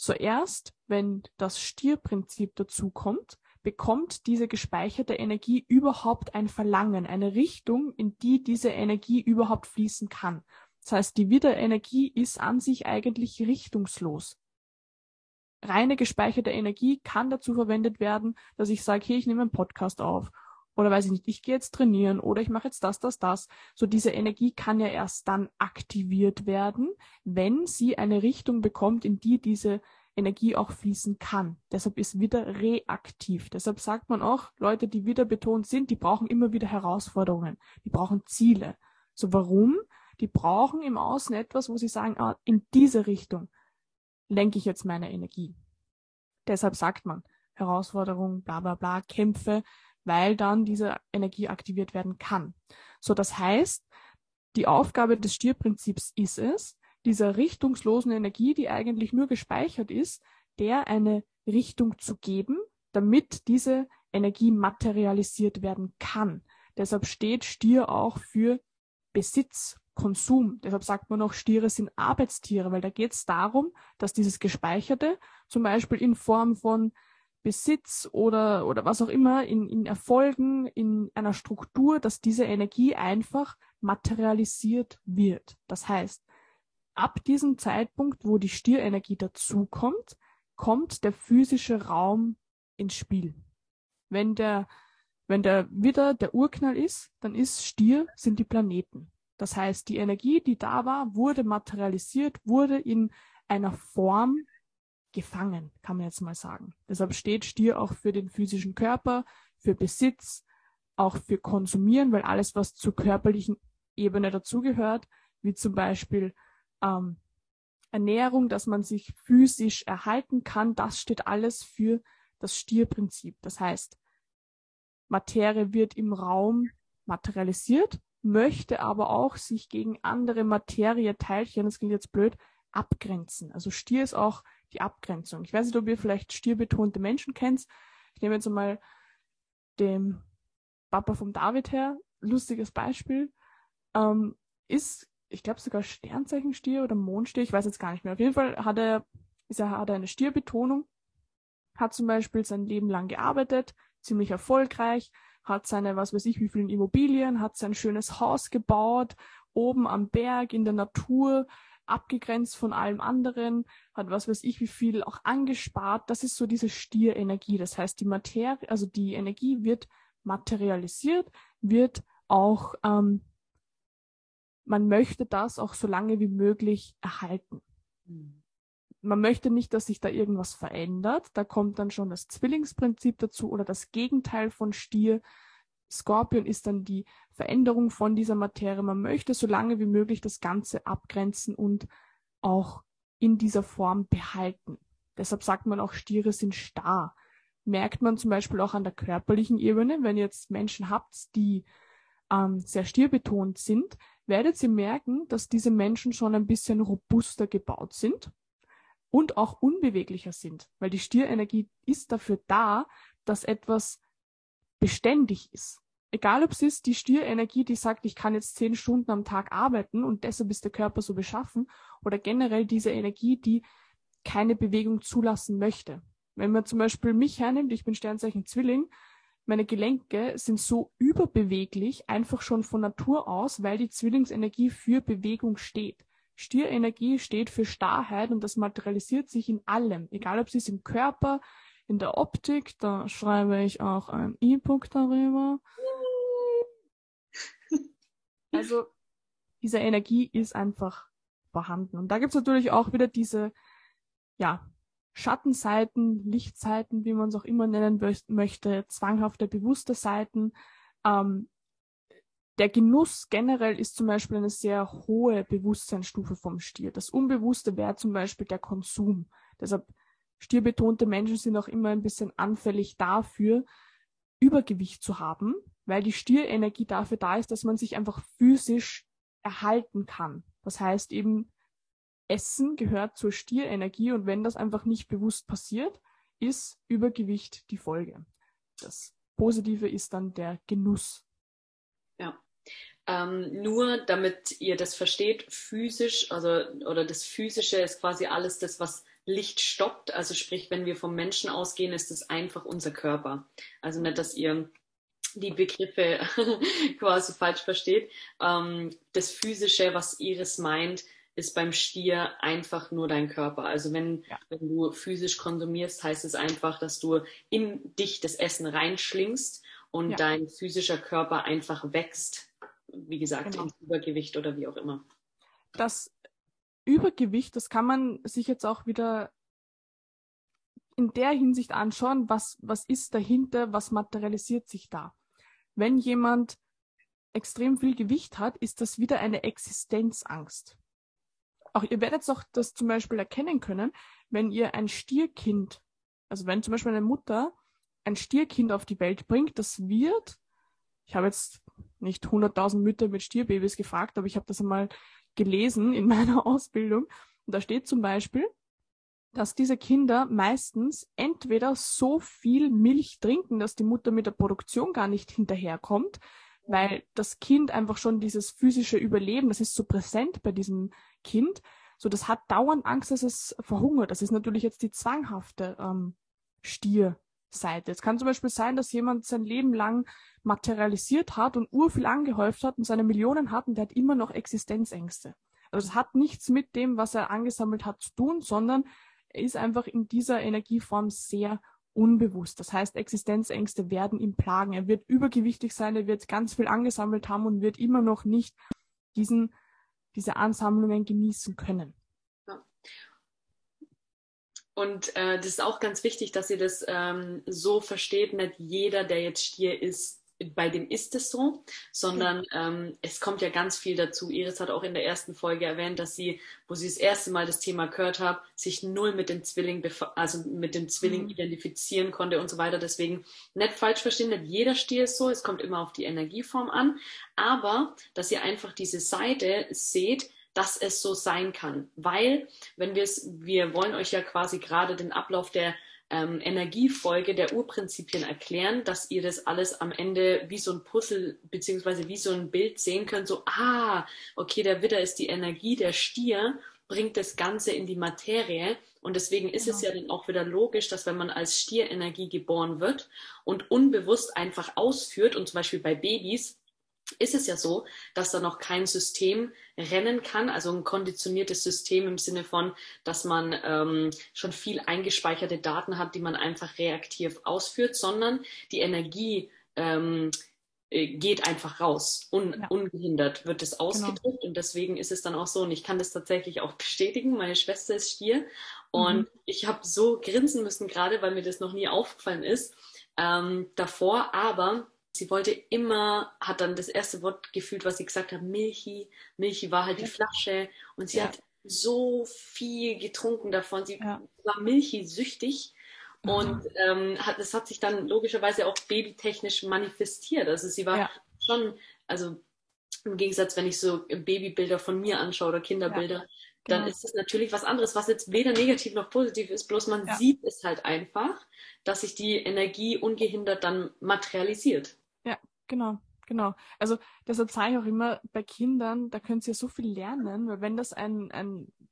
So erst, wenn das Stierprinzip dazukommt, bekommt diese gespeicherte Energie überhaupt ein Verlangen, eine Richtung, in die diese Energie überhaupt fließen kann. Das heißt, die Widderenergie ist an sich eigentlich richtungslos. Reine gespeicherte Energie kann dazu verwendet werden, dass ich sage, hey, ich nehme einen Podcast auf. Oder weiß ich nicht, ich gehe jetzt trainieren oder ich mache jetzt das. So, diese Energie kann ja erst dann aktiviert werden, wenn sie eine Richtung bekommt, in die diese Energie auch fließen kann. Deshalb ist Widder reaktiv. Deshalb sagt man auch, Leute, die Widder betont sind, die brauchen immer wieder Herausforderungen. Die brauchen Ziele. So, warum? Die brauchen im Außen etwas, wo sie sagen, ah, in diese Richtung lenke ich jetzt meine Energie. Deshalb sagt man, Herausforderung, bla bla bla, Kämpfe, weil dann diese Energie aktiviert werden kann. So, das heißt, die Aufgabe des Stierprinzips ist es, dieser richtungslosen Energie, die eigentlich nur gespeichert ist, der eine Richtung zu geben, damit diese Energie materialisiert werden kann. Deshalb steht Stier auch für Besitz, Konsum. Deshalb sagt man auch, Stiere sind Arbeitstiere, weil da geht es darum, dass dieses Gespeicherte zum Beispiel in Form von Besitz oder was auch immer, in Erfolgen, in einer Struktur, dass diese Energie einfach materialisiert wird. Das heißt, ab diesem Zeitpunkt, wo die Stierenergie dazukommt, kommt der physische Raum ins Spiel. Wenn der Widder der Urknall ist, dann ist Stier, sind die Planeten. Das heißt, die Energie, die da war, wurde materialisiert, wurde in einer Form gefangen, kann man jetzt mal sagen. Deshalb steht Stier auch für den physischen Körper, für Besitz, auch für Konsumieren, weil alles, was zur körperlichen Ebene dazugehört, wie zum Beispiel Ernährung, dass man sich physisch erhalten kann, das steht alles für das Stierprinzip. Das heißt, Materie wird im Raum materialisiert, möchte aber auch sich gegen andere Materieteilchen, das klingt jetzt blöd, abgrenzen. Also Stier ist auch die Abgrenzung. Ich weiß nicht, ob ihr vielleicht stierbetonte Menschen kennt. Ich nehme jetzt mal den Papa vom David her. Lustiges Beispiel. Ist, ich glaube, sogar Sternzeichenstier oder Mondstier. Ich weiß jetzt gar nicht mehr. Auf jeden Fall hat er eine Stierbetonung. Hat zum Beispiel sein Leben lang gearbeitet. Ziemlich erfolgreich. Hat seine, was weiß ich, wie vielen Immobilien. Hat sein schönes Haus gebaut. Oben am Berg, in der Natur. Abgegrenzt von allem anderen, hat was weiß ich wie viel auch angespart. Das ist so diese Stierenergie. Das heißt, die Materie, also die Energie wird materialisiert, wird auch, man möchte das auch so lange wie möglich erhalten. Man möchte nicht, dass sich da irgendwas verändert. Da kommt dann schon das Zwillingsprinzip dazu oder das Gegenteil von Stier. Skorpion ist dann die Veränderung von dieser Materie. Man möchte so lange wie möglich das Ganze abgrenzen und auch in dieser Form behalten. Deshalb sagt man auch, Stiere sind starr. Merkt man zum Beispiel auch an der körperlichen Ebene. Wenn ihr jetzt Menschen habt, die sehr stierbetont sind, werdet ihr merken, dass diese Menschen schon ein bisschen robuster gebaut sind und auch unbeweglicher sind. Weil die Stierenergie ist dafür da, dass etwas beständig ist. Egal ob es ist, die Stierenergie, die sagt, ich kann jetzt 10 Stunden am Tag arbeiten und deshalb ist der Körper so beschaffen, oder generell diese Energie, die keine Bewegung zulassen möchte. Wenn man zum Beispiel mich hernimmt, ich bin Sternzeichen Zwilling, meine Gelenke sind so überbeweglich, einfach schon von Natur aus, weil die Zwillingsenergie für Bewegung steht. Stierenergie steht für Starrheit und das materialisiert sich in allem, egal ob es ist im Körper, in der Optik, da schreibe ich auch ein E-Book darüber. Also diese Energie ist einfach vorhanden. Und da gibt es natürlich auch wieder diese, ja, Schattenseiten, Lichtseiten, wie man es auch immer nennen möchte, zwanghafte, bewusste Seiten. Der Genuss generell ist zum Beispiel eine sehr hohe Bewusstseinsstufe vom Stier. Das Unbewusste wäre zum Beispiel der Konsum. Deshalb stierbetonte Menschen sind auch immer ein bisschen anfällig dafür, Übergewicht zu haben, weil die Stierenergie dafür da ist, dass man sich einfach physisch erhalten kann. Das heißt eben, Essen gehört zur Stierenergie und wenn das einfach nicht bewusst passiert, ist Übergewicht die Folge. Das Positive ist dann der Genuss. Ja, nur damit ihr das versteht, physisch, also oder das Physische ist quasi alles das, was Licht stoppt. Also sprich, wenn wir vom Menschen ausgehen, ist das einfach unser Körper. Also nicht, dass ihr die Begriffe quasi falsch versteht. Das Physische, was Iris meint, ist beim Stier einfach nur dein Körper. Also wenn du physisch konsumierst, heißt es einfach, dass du in dich das Essen reinschlingst und dein physischer Körper einfach wächst. Wie gesagt, ins Übergewicht oder wie auch immer. Das Übergewicht, das kann man sich jetzt auch wieder in der Hinsicht anschauen, was ist dahinter, was materialisiert sich da. Wenn jemand extrem viel Gewicht hat, ist das wieder eine Existenzangst. Auch ihr werdet auch das zum Beispiel erkennen können, wenn ihr ein Stierkind, also wenn zum Beispiel eine Mutter ein Stierkind auf die Welt bringt, das wird, ich habe jetzt nicht 100.000 Mütter mit Stierbabys gefragt, aber ich habe das einmal gelesen in meiner Ausbildung und da steht zum Beispiel, dass diese Kinder meistens entweder so viel Milch trinken, dass die Mutter mit der Produktion gar nicht hinterherkommt, weil das Kind einfach schon dieses physische Überleben, das ist so präsent bei diesem Kind, so das hat dauernd Angst, dass es verhungert. Das ist natürlich jetzt die zwanghafte Stierseite. Es kann zum Beispiel sein, dass jemand sein Leben lang materialisiert hat und urviel angehäuft hat und seine Millionen hat und der hat immer noch Existenzängste. Also das hat nichts mit dem, was er angesammelt hat, zu tun, sondern er ist einfach in dieser Energieform sehr unbewusst. Das heißt, Existenzängste werden ihn plagen. Er wird übergewichtig sein, er wird ganz viel angesammelt haben und wird immer noch nicht diese Ansammlungen genießen können. Ja. Und das ist auch ganz wichtig, dass ihr das so versteht. Nicht jeder, der jetzt Stier ist, bei dem ist es so, sondern es kommt ja ganz viel dazu. Iris hat auch in der ersten Folge erwähnt, dass sie, wo sie das erste Mal das Thema gehört hat, sich null mit dem Zwilling, identifizieren konnte und so weiter. Deswegen nicht falsch verstehen, nicht jeder Stier ist so, es kommt immer auf die Energieform an, aber dass ihr einfach diese Seite seht, dass es so sein kann, weil wenn wir wollen euch ja quasi gerade den Ablauf der Energiefolge der Urprinzipien erklären, dass ihr das alles am Ende wie so ein Puzzle beziehungsweise wie so ein Bild sehen könnt, so, okay, der Widder ist die Energie, der Stier bringt das Ganze in die Materie und deswegen ist es ja dann auch wieder logisch, dass wenn man als Stierenergie geboren wird und unbewusst einfach ausführt und zum Beispiel bei Babys ist es ja so, dass da noch kein System rennen kann, also ein konditioniertes System im Sinne von, dass man schon viel eingespeicherte Daten hat, die man einfach reaktiv ausführt, sondern die Energie geht einfach raus, ungehindert wird es ausgedrückt und deswegen ist es dann auch so und ich kann das tatsächlich auch bestätigen, meine Schwester ist Stier und ich habe so grinsen müssen gerade, weil mir das noch nie aufgefallen ist davor, aber sie wollte immer, hat dann das erste Wort gefühlt, was sie gesagt hat, Milchi. Milchi war halt die Flasche und sie hat so viel getrunken davon. Sie war Milchi-süchtig und das hat sich dann logischerweise auch babytechnisch manifestiert. Also sie war schon, also im Gegensatz, wenn ich so Babybilder von mir anschaue oder Kinderbilder, dann ist es natürlich was anderes, was jetzt weder negativ noch positiv ist, bloß man sieht es halt einfach, dass sich die Energie ungehindert dann materialisiert. Ja, genau. Also deshalb sage ich auch immer, bei Kindern, da könnt ihr so viel lernen, weil wenn das zum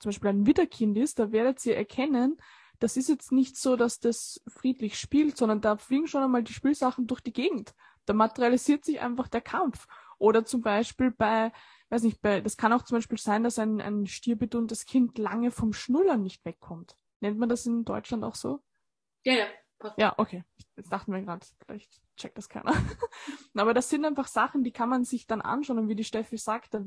Beispiel ein Widderkind ist, da werdet ihr erkennen, das ist jetzt nicht so, dass das friedlich spielt, sondern da fliegen schon einmal die Spielsachen durch die Gegend. Da materialisiert sich einfach der Kampf. Oder zum Beispiel bei weiß nicht, das kann auch zum Beispiel sein, dass ein stierbetontes Kind lange vom Schnullern nicht wegkommt. Nennt man das in Deutschland auch so? Ja, ja. Passt. Ja, okay. Jetzt dachten wir gerade, vielleicht checkt das keiner. Aber das sind einfach Sachen, die kann man sich dann anschauen. Und wie die Steffi sagt, da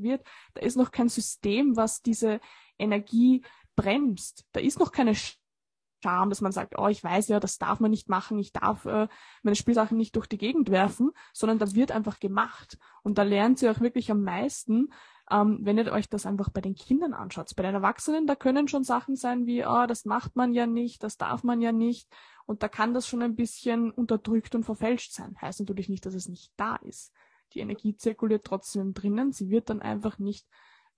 ist noch kein System, was diese Energie bremst. Da ist noch keine Scham, dass man sagt, oh, ich weiß ja, das darf man nicht machen, ich darf meine Spielsachen nicht durch die Gegend werfen, sondern das wird einfach gemacht. Und da lernt ihr auch wirklich am meisten, wenn ihr euch das einfach bei den Kindern anschaut. Bei den Erwachsenen, da können schon Sachen sein wie, oh, das macht man ja nicht, das darf man ja nicht. Und da kann das schon ein bisschen unterdrückt und verfälscht sein. Heißt natürlich nicht, dass es nicht da ist. Die Energie zirkuliert trotzdem drinnen, sie wird dann einfach nicht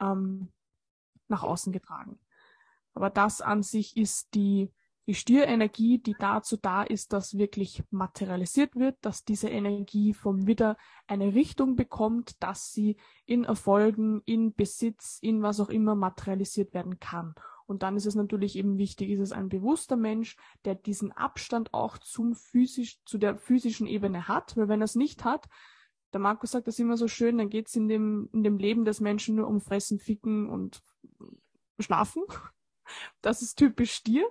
nach außen getragen. Aber das an sich ist die Stierenergie, die dazu da ist, dass wirklich materialisiert wird, dass diese Energie vom Widder eine Richtung bekommt, dass sie in Erfolgen, in Besitz, in was auch immer materialisiert werden kann. Und dann ist es natürlich eben wichtig, ist es ein bewusster Mensch, der diesen Abstand auch zu der physischen Ebene hat, weil wenn er es nicht hat, der Markus sagt das immer so schön, dann geht es in dem Leben des Menschen nur um Fressen, Ficken und Schlafen. Das ist typisch Stier.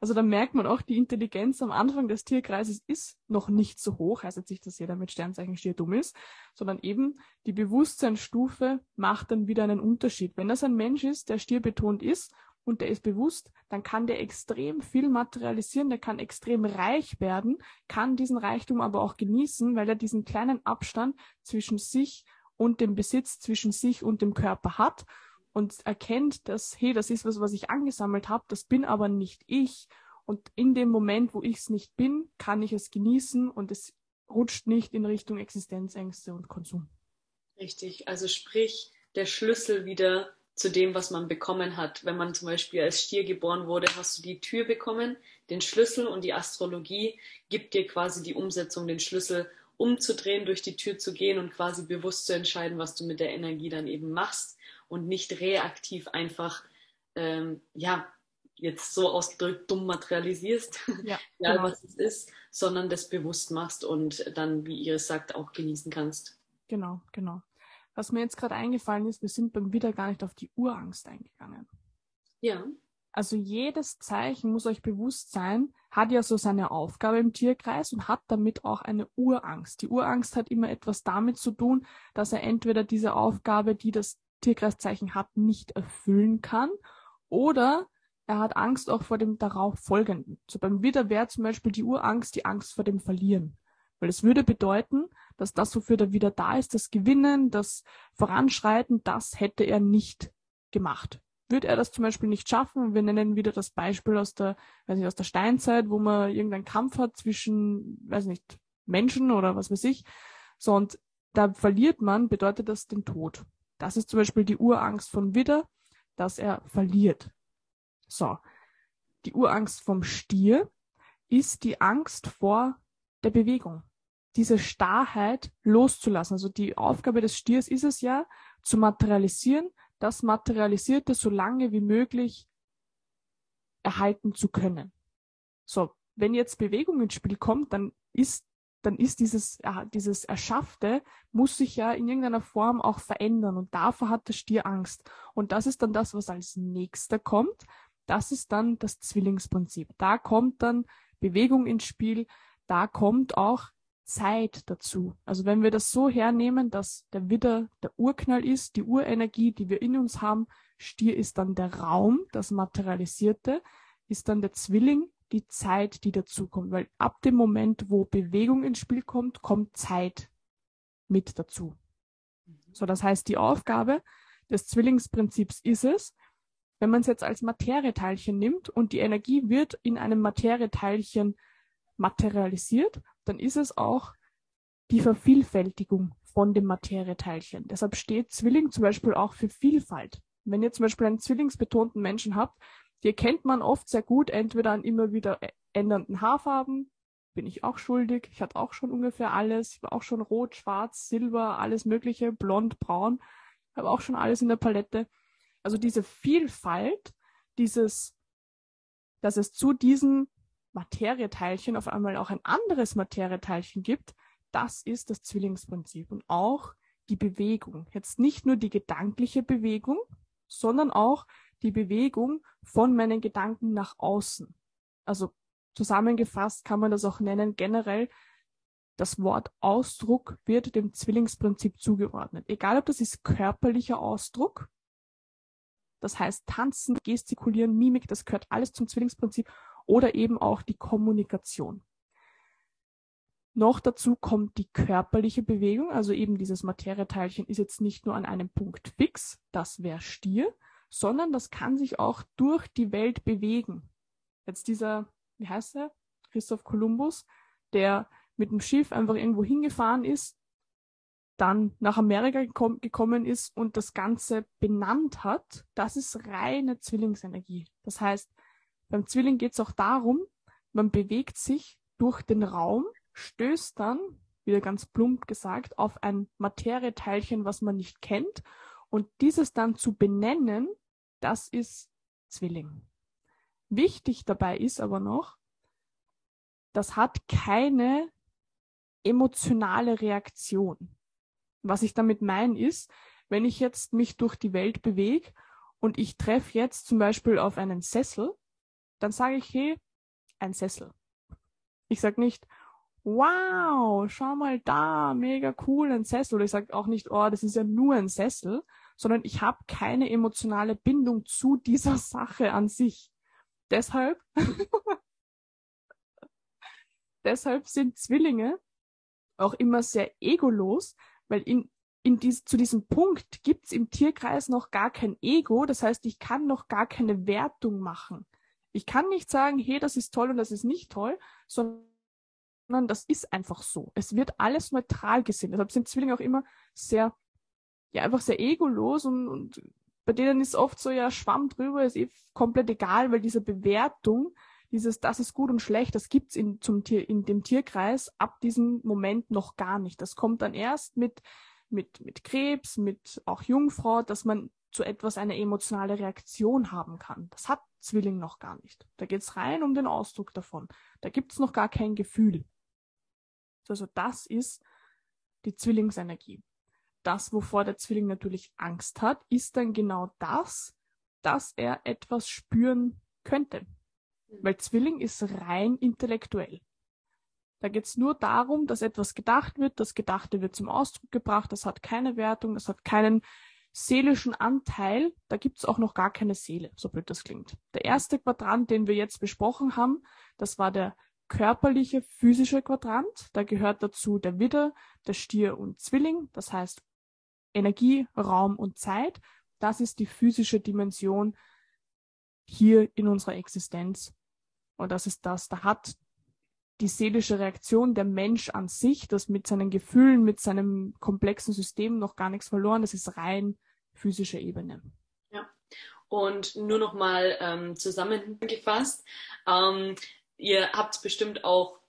Also da merkt man auch, die Intelligenz am Anfang des Tierkreises ist noch nicht so hoch. Heißt jetzt nicht, dass jeder mit Sternzeichen Stier dumm ist, sondern eben die Bewusstseinsstufe macht dann wieder einen Unterschied. Wenn das ein Mensch ist, der stierbetont ist und der ist bewusst, dann kann der extrem viel materialisieren, der kann extrem reich werden, kann diesen Reichtum aber auch genießen, weil er diesen kleinen Abstand zwischen sich und dem Besitz, zwischen sich und dem Körper hat. Und erkennt, dass, hey, das ist was ich angesammelt habe, das bin aber nicht ich. Und in dem Moment, wo ich es nicht bin, kann ich es genießen und es rutscht nicht in Richtung Existenzängste und Konsum. Richtig, also sprich, der Schlüssel wieder zu dem, was man bekommen hat. Wenn man zum Beispiel als Stier geboren wurde, hast du die Tür bekommen, den Schlüssel, und die Astrologie gibt dir quasi die Umsetzung, den Schlüssel umzudrehen, durch die Tür zu gehen und quasi bewusst zu entscheiden, was du mit der Energie dann eben machst und nicht reaktiv einfach, jetzt so ausgedrückt, dumm materialisierst, ja, genau. Was es ist, sondern das bewusst machst und dann, wie Iris sagt, auch genießen kannst. Genau, genau. Was mir jetzt gerade eingefallen ist, wir sind beim Widder gar nicht auf die Urangst eingegangen. Ja. Also jedes Zeichen, muss euch bewusst sein, hat ja so seine Aufgabe im Tierkreis und hat damit auch eine Urangst. Die Urangst hat immer etwas damit zu tun, dass er entweder diese Aufgabe, die das Tierkreiszeichen hat, nicht erfüllen kann, oder er hat Angst auch vor dem darauffolgenden. So beim Widder wäre zum Beispiel die Urangst die Angst vor dem Verlieren. Weil es würde bedeuten, dass das, wofür der Widder da ist, das Gewinnen, das Voranschreiten, das hätte er nicht gemacht. Wird er das zum Beispiel nicht schaffen? Wir nennen wieder das Beispiel aus der Steinzeit, wo man irgendeinen Kampf hat zwischen, Menschen oder was weiß ich. So, und da verliert man, bedeutet das den Tod. Das ist zum Beispiel die Urangst von Widder, dass er verliert. So, die Urangst vom Stier ist die Angst vor der Bewegung. Diese Starrheit loszulassen. Also die Aufgabe des Stiers ist es ja, zu materialisieren, das Materialisierte so lange wie möglich erhalten zu können. So, wenn jetzt Bewegung ins Spiel kommt, dann ist dieses Erschaffte, muss sich ja in irgendeiner Form auch verändern. Und davor hat der Stier Angst. Und das ist dann das, was als nächster kommt. Das ist dann das Zwillingsprinzip. Da kommt dann Bewegung ins Spiel. Da kommt auch Zeit dazu. Also wenn wir das so hernehmen, dass der Widder der Urknall ist, die Urenergie, die wir in uns haben, Stier ist dann der Raum, das Materialisierte, ist dann der Zwilling, die Zeit, die dazukommt. Weil ab dem Moment, wo Bewegung ins Spiel kommt, kommt Zeit mit dazu. So, das heißt, die Aufgabe des Zwillingsprinzips ist es, wenn man es jetzt als Materieteilchen nimmt und die Energie wird in einem Materieteilchen materialisiert, dann ist es auch die Vervielfältigung von dem Materieteilchen. Deshalb steht Zwilling zum Beispiel auch für Vielfalt. Wenn ihr zum Beispiel einen zwillingsbetonten Menschen habt, die erkennt man oft sehr gut, entweder an immer wieder ändernden Haarfarben, bin ich auch schuldig, ich hatte auch schon ungefähr alles, ich war auch schon rot, schwarz, silber, alles mögliche, blond, braun, habe auch schon alles in der Palette. Also diese Vielfalt, dass es zu diesem Materieteilchen auf einmal auch ein anderes Materieteilchen gibt, das ist das Zwillingsprinzip. Und auch die Bewegung. Jetzt nicht nur die gedankliche Bewegung, sondern auch die Bewegung von meinen Gedanken nach außen. Also zusammengefasst kann man das auch nennen, generell das Wort Ausdruck wird dem Zwillingsprinzip zugeordnet. Egal ob das ist körperlicher Ausdruck, das heißt tanzen, gestikulieren, Mimik, das gehört alles zum Zwillingsprinzip, oder eben auch die Kommunikation. Noch dazu kommt die körperliche Bewegung, also eben dieses Materieteilchen ist jetzt nicht nur an einem Punkt fix, das wäre Stier, sondern das kann sich auch durch die Welt bewegen. Jetzt dieser, wie heißt er, Christoph Kolumbus, der mit dem Schiff einfach irgendwo hingefahren ist, dann nach Amerika gekommen ist und das Ganze benannt hat, das ist reine Zwillingsenergie. Das heißt, beim Zwilling geht es auch darum, man bewegt sich durch den Raum, stößt dann, wieder ganz plump gesagt, auf ein Materieteilchen, was man nicht kennt. Und dieses dann zu benennen, das ist Zwilling. Wichtig dabei ist aber noch, das hat keine emotionale Reaktion. Was ich damit meine ist, wenn ich jetzt mich durch die Welt bewege und ich treffe jetzt zum Beispiel auf einen Sessel, dann sage ich, hey, ein Sessel. Ich sage nicht, wow, schau mal da, mega cool, ein Sessel. Oder ich sage auch nicht, oh, das ist ja nur ein Sessel, sondern ich habe keine emotionale Bindung zu dieser Sache an sich. Deshalb sind Zwillinge auch immer sehr egolos, weil zu diesem Punkt gibt es im Tierkreis noch gar kein Ego. Das heißt, ich kann noch gar keine Wertung machen. Ich kann nicht sagen, hey, das ist toll und das ist nicht toll, sondern das ist einfach so. Es wird alles neutral gesehen. Deshalb sind Zwillinge auch immer sehr, ja, einfach sehr egolos und bei denen ist oft so, ja, Schwamm drüber, ist eh komplett egal, weil diese Bewertung, dieses, das ist gut und schlecht, das gibt's in dem Tierkreis ab diesem Moment noch gar nicht. Das kommt dann erst mit Krebs, mit auch Jungfrau, dass man zu etwas eine emotionale Reaktion haben kann. Das hat Zwilling noch gar nicht. Da geht's rein um den Ausdruck davon. Da gibt's noch gar kein Gefühl. Also das ist die Zwillingsenergie. Das, wovor der Zwilling natürlich Angst hat, ist dann genau das, dass er etwas spüren könnte. Weil Zwilling ist rein intellektuell. Da geht es nur darum, dass etwas gedacht wird, das Gedachte wird zum Ausdruck gebracht, das hat keine Wertung, das hat keinen seelischen Anteil, da gibt es auch noch gar keine Seele, so blöd das klingt. Der erste Quadrant, den wir jetzt besprochen haben, das war der körperliche, physische Quadrant. Da gehört dazu der Widder, der Stier und Zwilling, das heißt Energie, Raum und Zeit. Das ist die physische Dimension hier in unserer Existenz. Und das ist das, da hat die seelische Reaktion der Mensch an sich, das mit seinen Gefühlen, mit seinem komplexen System noch gar nichts verloren. Das ist rein physische Ebene. Ja, und nur nochmal zusammengefasst, ihr habt es bestimmt auch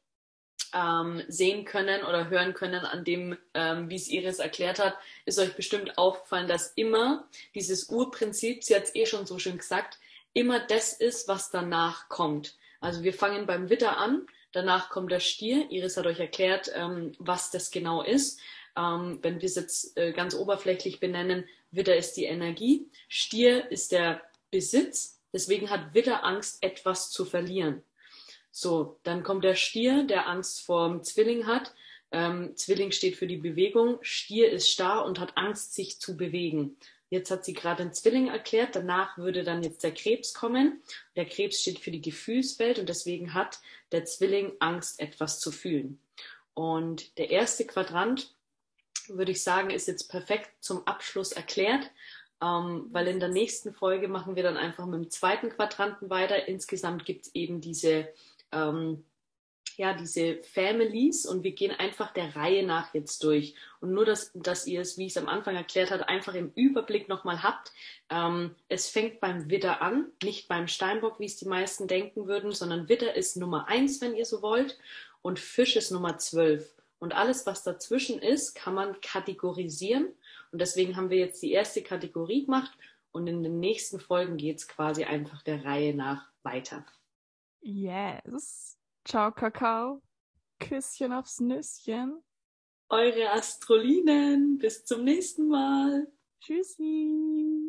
sehen können oder hören können an dem, wie es Iris erklärt hat, ist euch bestimmt aufgefallen, dass immer dieses Urprinzip, sie hat es eh schon so schön gesagt, immer das ist, was danach kommt. Also wir fangen beim Widder an, danach kommt der Stier. Iris hat euch erklärt, was das genau ist. Wenn wir es jetzt ganz oberflächlich benennen, Widder ist die Energie, Stier ist der Besitz, deswegen hat Widder Angst, etwas zu verlieren. So, dann kommt der Stier, der Angst vorm Zwilling hat. Zwilling steht für die Bewegung, Stier ist starr und hat Angst, sich zu bewegen. Jetzt hat sie gerade den Zwilling erklärt, danach würde dann jetzt der Krebs kommen. Der Krebs steht für die Gefühlswelt und deswegen hat der Zwilling Angst, etwas zu fühlen. Und der erste Quadrant, würde ich sagen, ist jetzt perfekt zum Abschluss erklärt. Weil in der nächsten Folge machen wir dann einfach mit dem zweiten Quadranten weiter. Insgesamt gibt es eben diese Families und wir gehen einfach der Reihe nach jetzt durch. Und nur, dass ihr es, wie ich es am Anfang erklärt habe, einfach im Überblick nochmal habt. Es fängt beim Widder an, nicht beim Steinbock, wie es die meisten denken würden, sondern Widder ist Nummer 1, wenn ihr so wollt, und Fisch ist Nummer 12. Und alles, was dazwischen ist, kann man kategorisieren. Und deswegen haben wir jetzt die erste Kategorie gemacht und in den nächsten Folgen geht es quasi einfach der Reihe nach weiter. Yes. Ciao, Kakao. Küsschen aufs Nüsschen. eure Astrolinen. Bis zum nächsten Mal. Tschüssi.